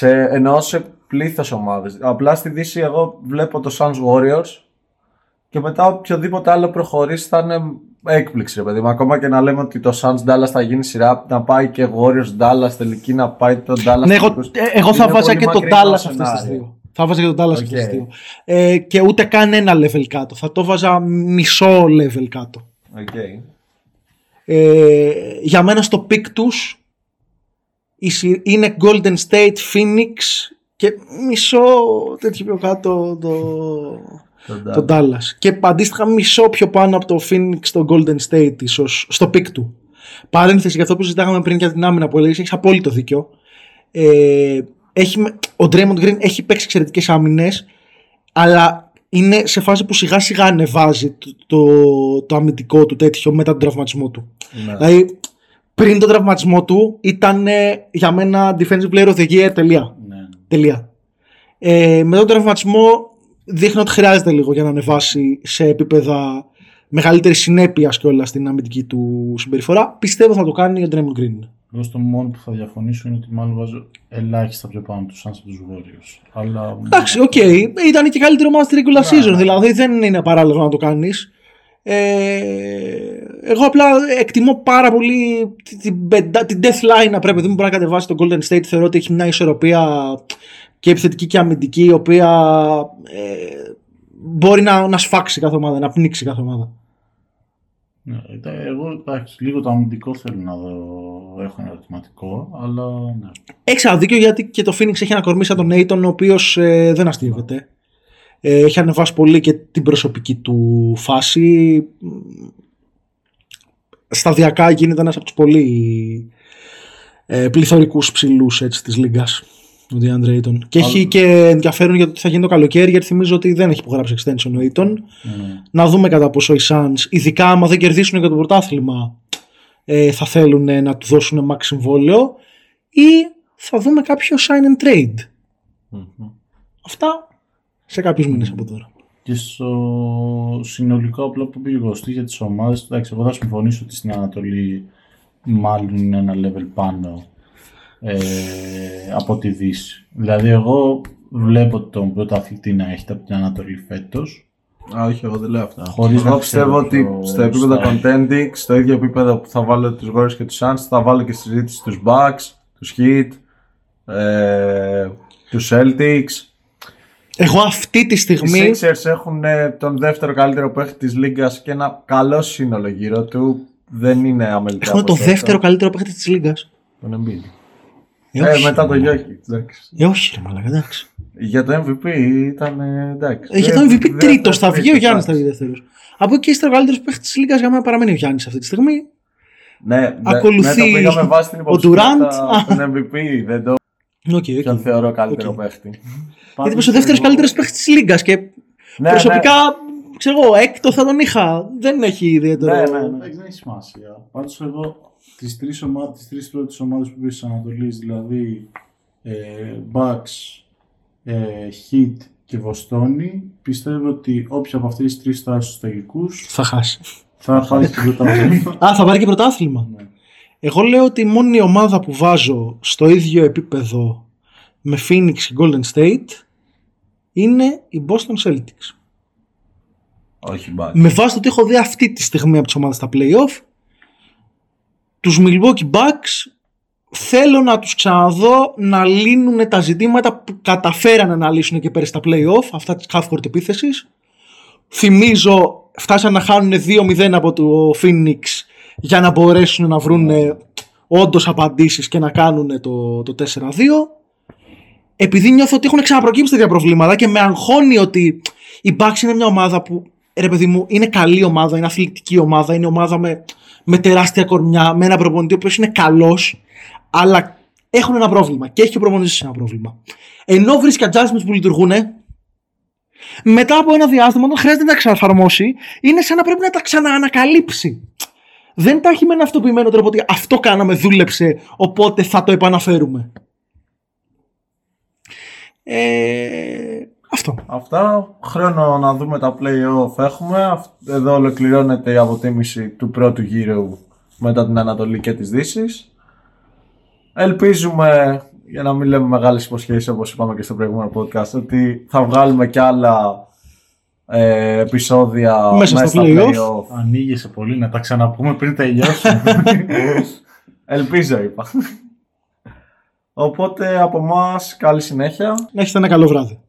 Εννοώ σε πλήθος ομάδες. Απλά στη Δύση εγώ βλέπω το Suns Warriors και μετά οποιοδήποτε άλλο προχωρήσει θα είναι έκπληξη, ρε παιδί μου. Ακόμα και να λέμε ότι το Suns Dallas θα γίνει σειρά, να πάει και Warriors Dallas τελική, να πάει το Dallas. Ναι, εγώ θα βάζα και το Dallas αυτές τις δύο. Θα βάζα και το Dallas αυτές τις δύο. Και ούτε καν ένα level κάτω. Θα το βάζα μισό level κάτω. Για μένα στο πικ τους είναι Golden State, Phoenix και μισό τέτοιο πιο κάτω το Dallas. Και αντίστοιχα μισό πιο πάνω από το Phoenix το Golden State ίσως στο πικ του. Παρένθεση για αυτό που συζητάγαμε πριν για την άμυνα που έλεγες, έχεις απόλυτο δίκιο. Ο Draymond Green έχει παίξει εξαιρετικές άμυνες, αλλά είναι σε φάση που σιγά σιγά ανεβάζει το αμυντικό του τέτοιο μετά τον τραυματισμό του. Ναι. Δηλαδή πριν τον τραυματισμό του ήταν για μένα defensive player of the year τελεία. Ναι. Τελεία. Μετά τον τραυματισμό δείχνει ότι χρειάζεται λίγο για να ανεβάσει σε επίπεδα μεγαλύτερη συνέπεια και όλα στην αμυντική του συμπεριφορά. Πιστεύω θα το κάνει ο Draymond Green. Εγώ το μόνο που θα διαφωνήσω είναι ότι μάλλον βάζω ελάχιστα πιο πάνω του Suns από του Warriors. Αλλά... Εντάξει, οκ. Okay. Ήταν και καλύτερο ομάδα στη regular season, δηλαδή δεν είναι παράλογο να το κάνει. Εγώ απλά εκτιμώ πάρα πολύ την death line να πρέπει να κατεβάσει τον Golden State. Θεωρώ ότι έχει μια ισορροπία και επιθετική και αμυντική, η οποία μπορεί να σφάξει κάθε ομάδα, να πνίξει κάθε ομάδα. Ναι, εγώ εντάξει, λίγο το αμυντικό θέλω να δω, έχω ένα ερωτηματικό, αλλά ναι. Έχεις αδίκιο γιατί και το Phoenix έχει ένα κορμί σαν τον Aiton, ο οποίος δεν αστείευεται. Έχει ανεβάσει πολύ και την προσωπική του φάση. Σταδιακά γίνεται ένας από τους πολύ πληθωρικούς ψηλούς της λίγκας, ο DeAndre Ayton. Και έχει και ενδιαφέρον για το τι θα γίνει το καλοκαίρι, γιατί θυμίζω ότι δεν έχει υπογράψει extension ο Ayton. Mm. Να δούμε κατά πόσο οι Suns, ειδικά άμα δεν κερδίσουν για το πρωτάθλημα, θα θέλουν να του δώσουν max συμβόλαιο ή θα δούμε κάποιο sign and trade. Mm-hmm. Αυτά σε κάποιους μήνες από τώρα. Και στο συνολικό απλό που πήγε γνωστή για τις ομάδες, εντάξει, εγώ θα συμφωνήσω ότι στην Ανατολή μάλλον είναι ένα level πάνω από τη Δύση. Δηλαδή εγώ βλέπω τον πρωταθλητή να έχει από την Ανατολή φέτος. Α, όχι, εγώ δεν λέω αυτά. Εγώ πιστεύω ότι στο επίπεδο contending, στο ίδιο επίπεδο που θα βάλω τους Warriors και τους Suns, θα βάλω και στη συζήτηση τους Bucks, τους Heat, τους Celtics. Εγώ αυτή τη στιγμή. Οι Sixers έχουν τον δεύτερο καλύτερο παίχτη της Λίγκας και ένα καλό σύνολο γύρω του. Δεν είναι αμεληταίο. Έχουν τον δεύτερο καλύτερο παίχτη της Λίγκας. Τον Embiid. Μετά το Jokic. Όχι, ρε μαλάκα, εντάξει. Για το MVP ήταν εντάξει. Για το MVP τρίτος θα βγει, ο Γιάννης θα βγει δεύτερος. Από εκεί ύστερα ο καλύτερος παίχτης της Λίγκας για μένα παραμένει ο Γιάννης αυτή τη στιγμή. Ναι, ακολουθεί ο Durant. Τον MVP δεν το. Τον θεωρώ καλύτερο παίχτη. Γιατί είμαι ο δεύτερος καλύτερος παίχτης της Λίγκας και προσωπικά ξέρω εγώ, έκτο θα τον είχα. Δεν έχει ιδιαίτερο. Δεν έχει σημασία. Πάντως εγώ. Τις τρεις πρώτες ομάδες που πήγε της Ανατολής, δηλαδή Bucks, Heat και Βοστόνη, πιστεύω ότι όποια από αυτές τις τρεις στάσεις στους τελικούς θα χάσει. Θα πάρει και πρωτάθλημα. Α, θα πάρει και πρωτάθλημα. Ναι. Εγώ λέω ότι η μόνη ομάδα που βάζω στο ίδιο επίπεδο με Phoenix και Golden State είναι η Boston Celtics. Όχι, με βάση το ότι έχω δει αυτή τη στιγμή από τις ομάδες στα play-off, τους Milwaukee Bucks θέλω να τους ξαναδώ να λύνουν τα ζητήματα που καταφέρανε να λύσουν και πέρυσι τα play-off, αυτά της half-court επίθεσης. Θυμίζω, φτάσαν να χάνουν 2-0 από το Phoenix για να μπορέσουν να βρουν όντως απαντήσεις και να κάνουν το 4-2. Επειδή νιώθω ότι έχουν ξαναπροκύψει τέτοια προβλήματα και με αγχώνει ότι η Bucks είναι μια ομάδα που, ρε παιδί μου, είναι καλή ομάδα, είναι αθλητική ομάδα, είναι ομάδα με τεράστια κορμιά, με ένα προπονητή ο οποίος είναι καλός, αλλά έχουν ένα πρόβλημα και έχει και ο προπονητής ένα πρόβλημα. Ενώ βρίσκει adjustments που λειτουργούν, μετά από ένα διάστημα, όταν χρειάζεται να τα ξαναφαρμόσει, είναι σαν να πρέπει να τα ξαναανακαλύψει. Δεν τα έχει με ένα αυτοποιημένο τρόπο ότι αυτό κάναμε, δούλεψε, οπότε θα το επαναφέρουμε. Αυτό. Αυτά. Χρόνο να δούμε τα play-off έχουμε. Εδώ ολοκληρώνεται η αποτίμηση του πρώτου γύρου μετά την Ανατολή και τις Δύσεις. Ελπίζουμε, για να μην λέμε μεγάλες υποσχέσεις όπως είπαμε και στο προηγούμενο podcast, ότι θα βγάλουμε κι άλλα επεισόδια μέσα στα play-off. Ανοίγεσαι πολύ, να τα ξαναπούμε πριν τελειώσουμε. Ελπίζω είπα. Οπότε από εμάς καλή συνέχεια. Να έχετε ένα καλό βράδυ.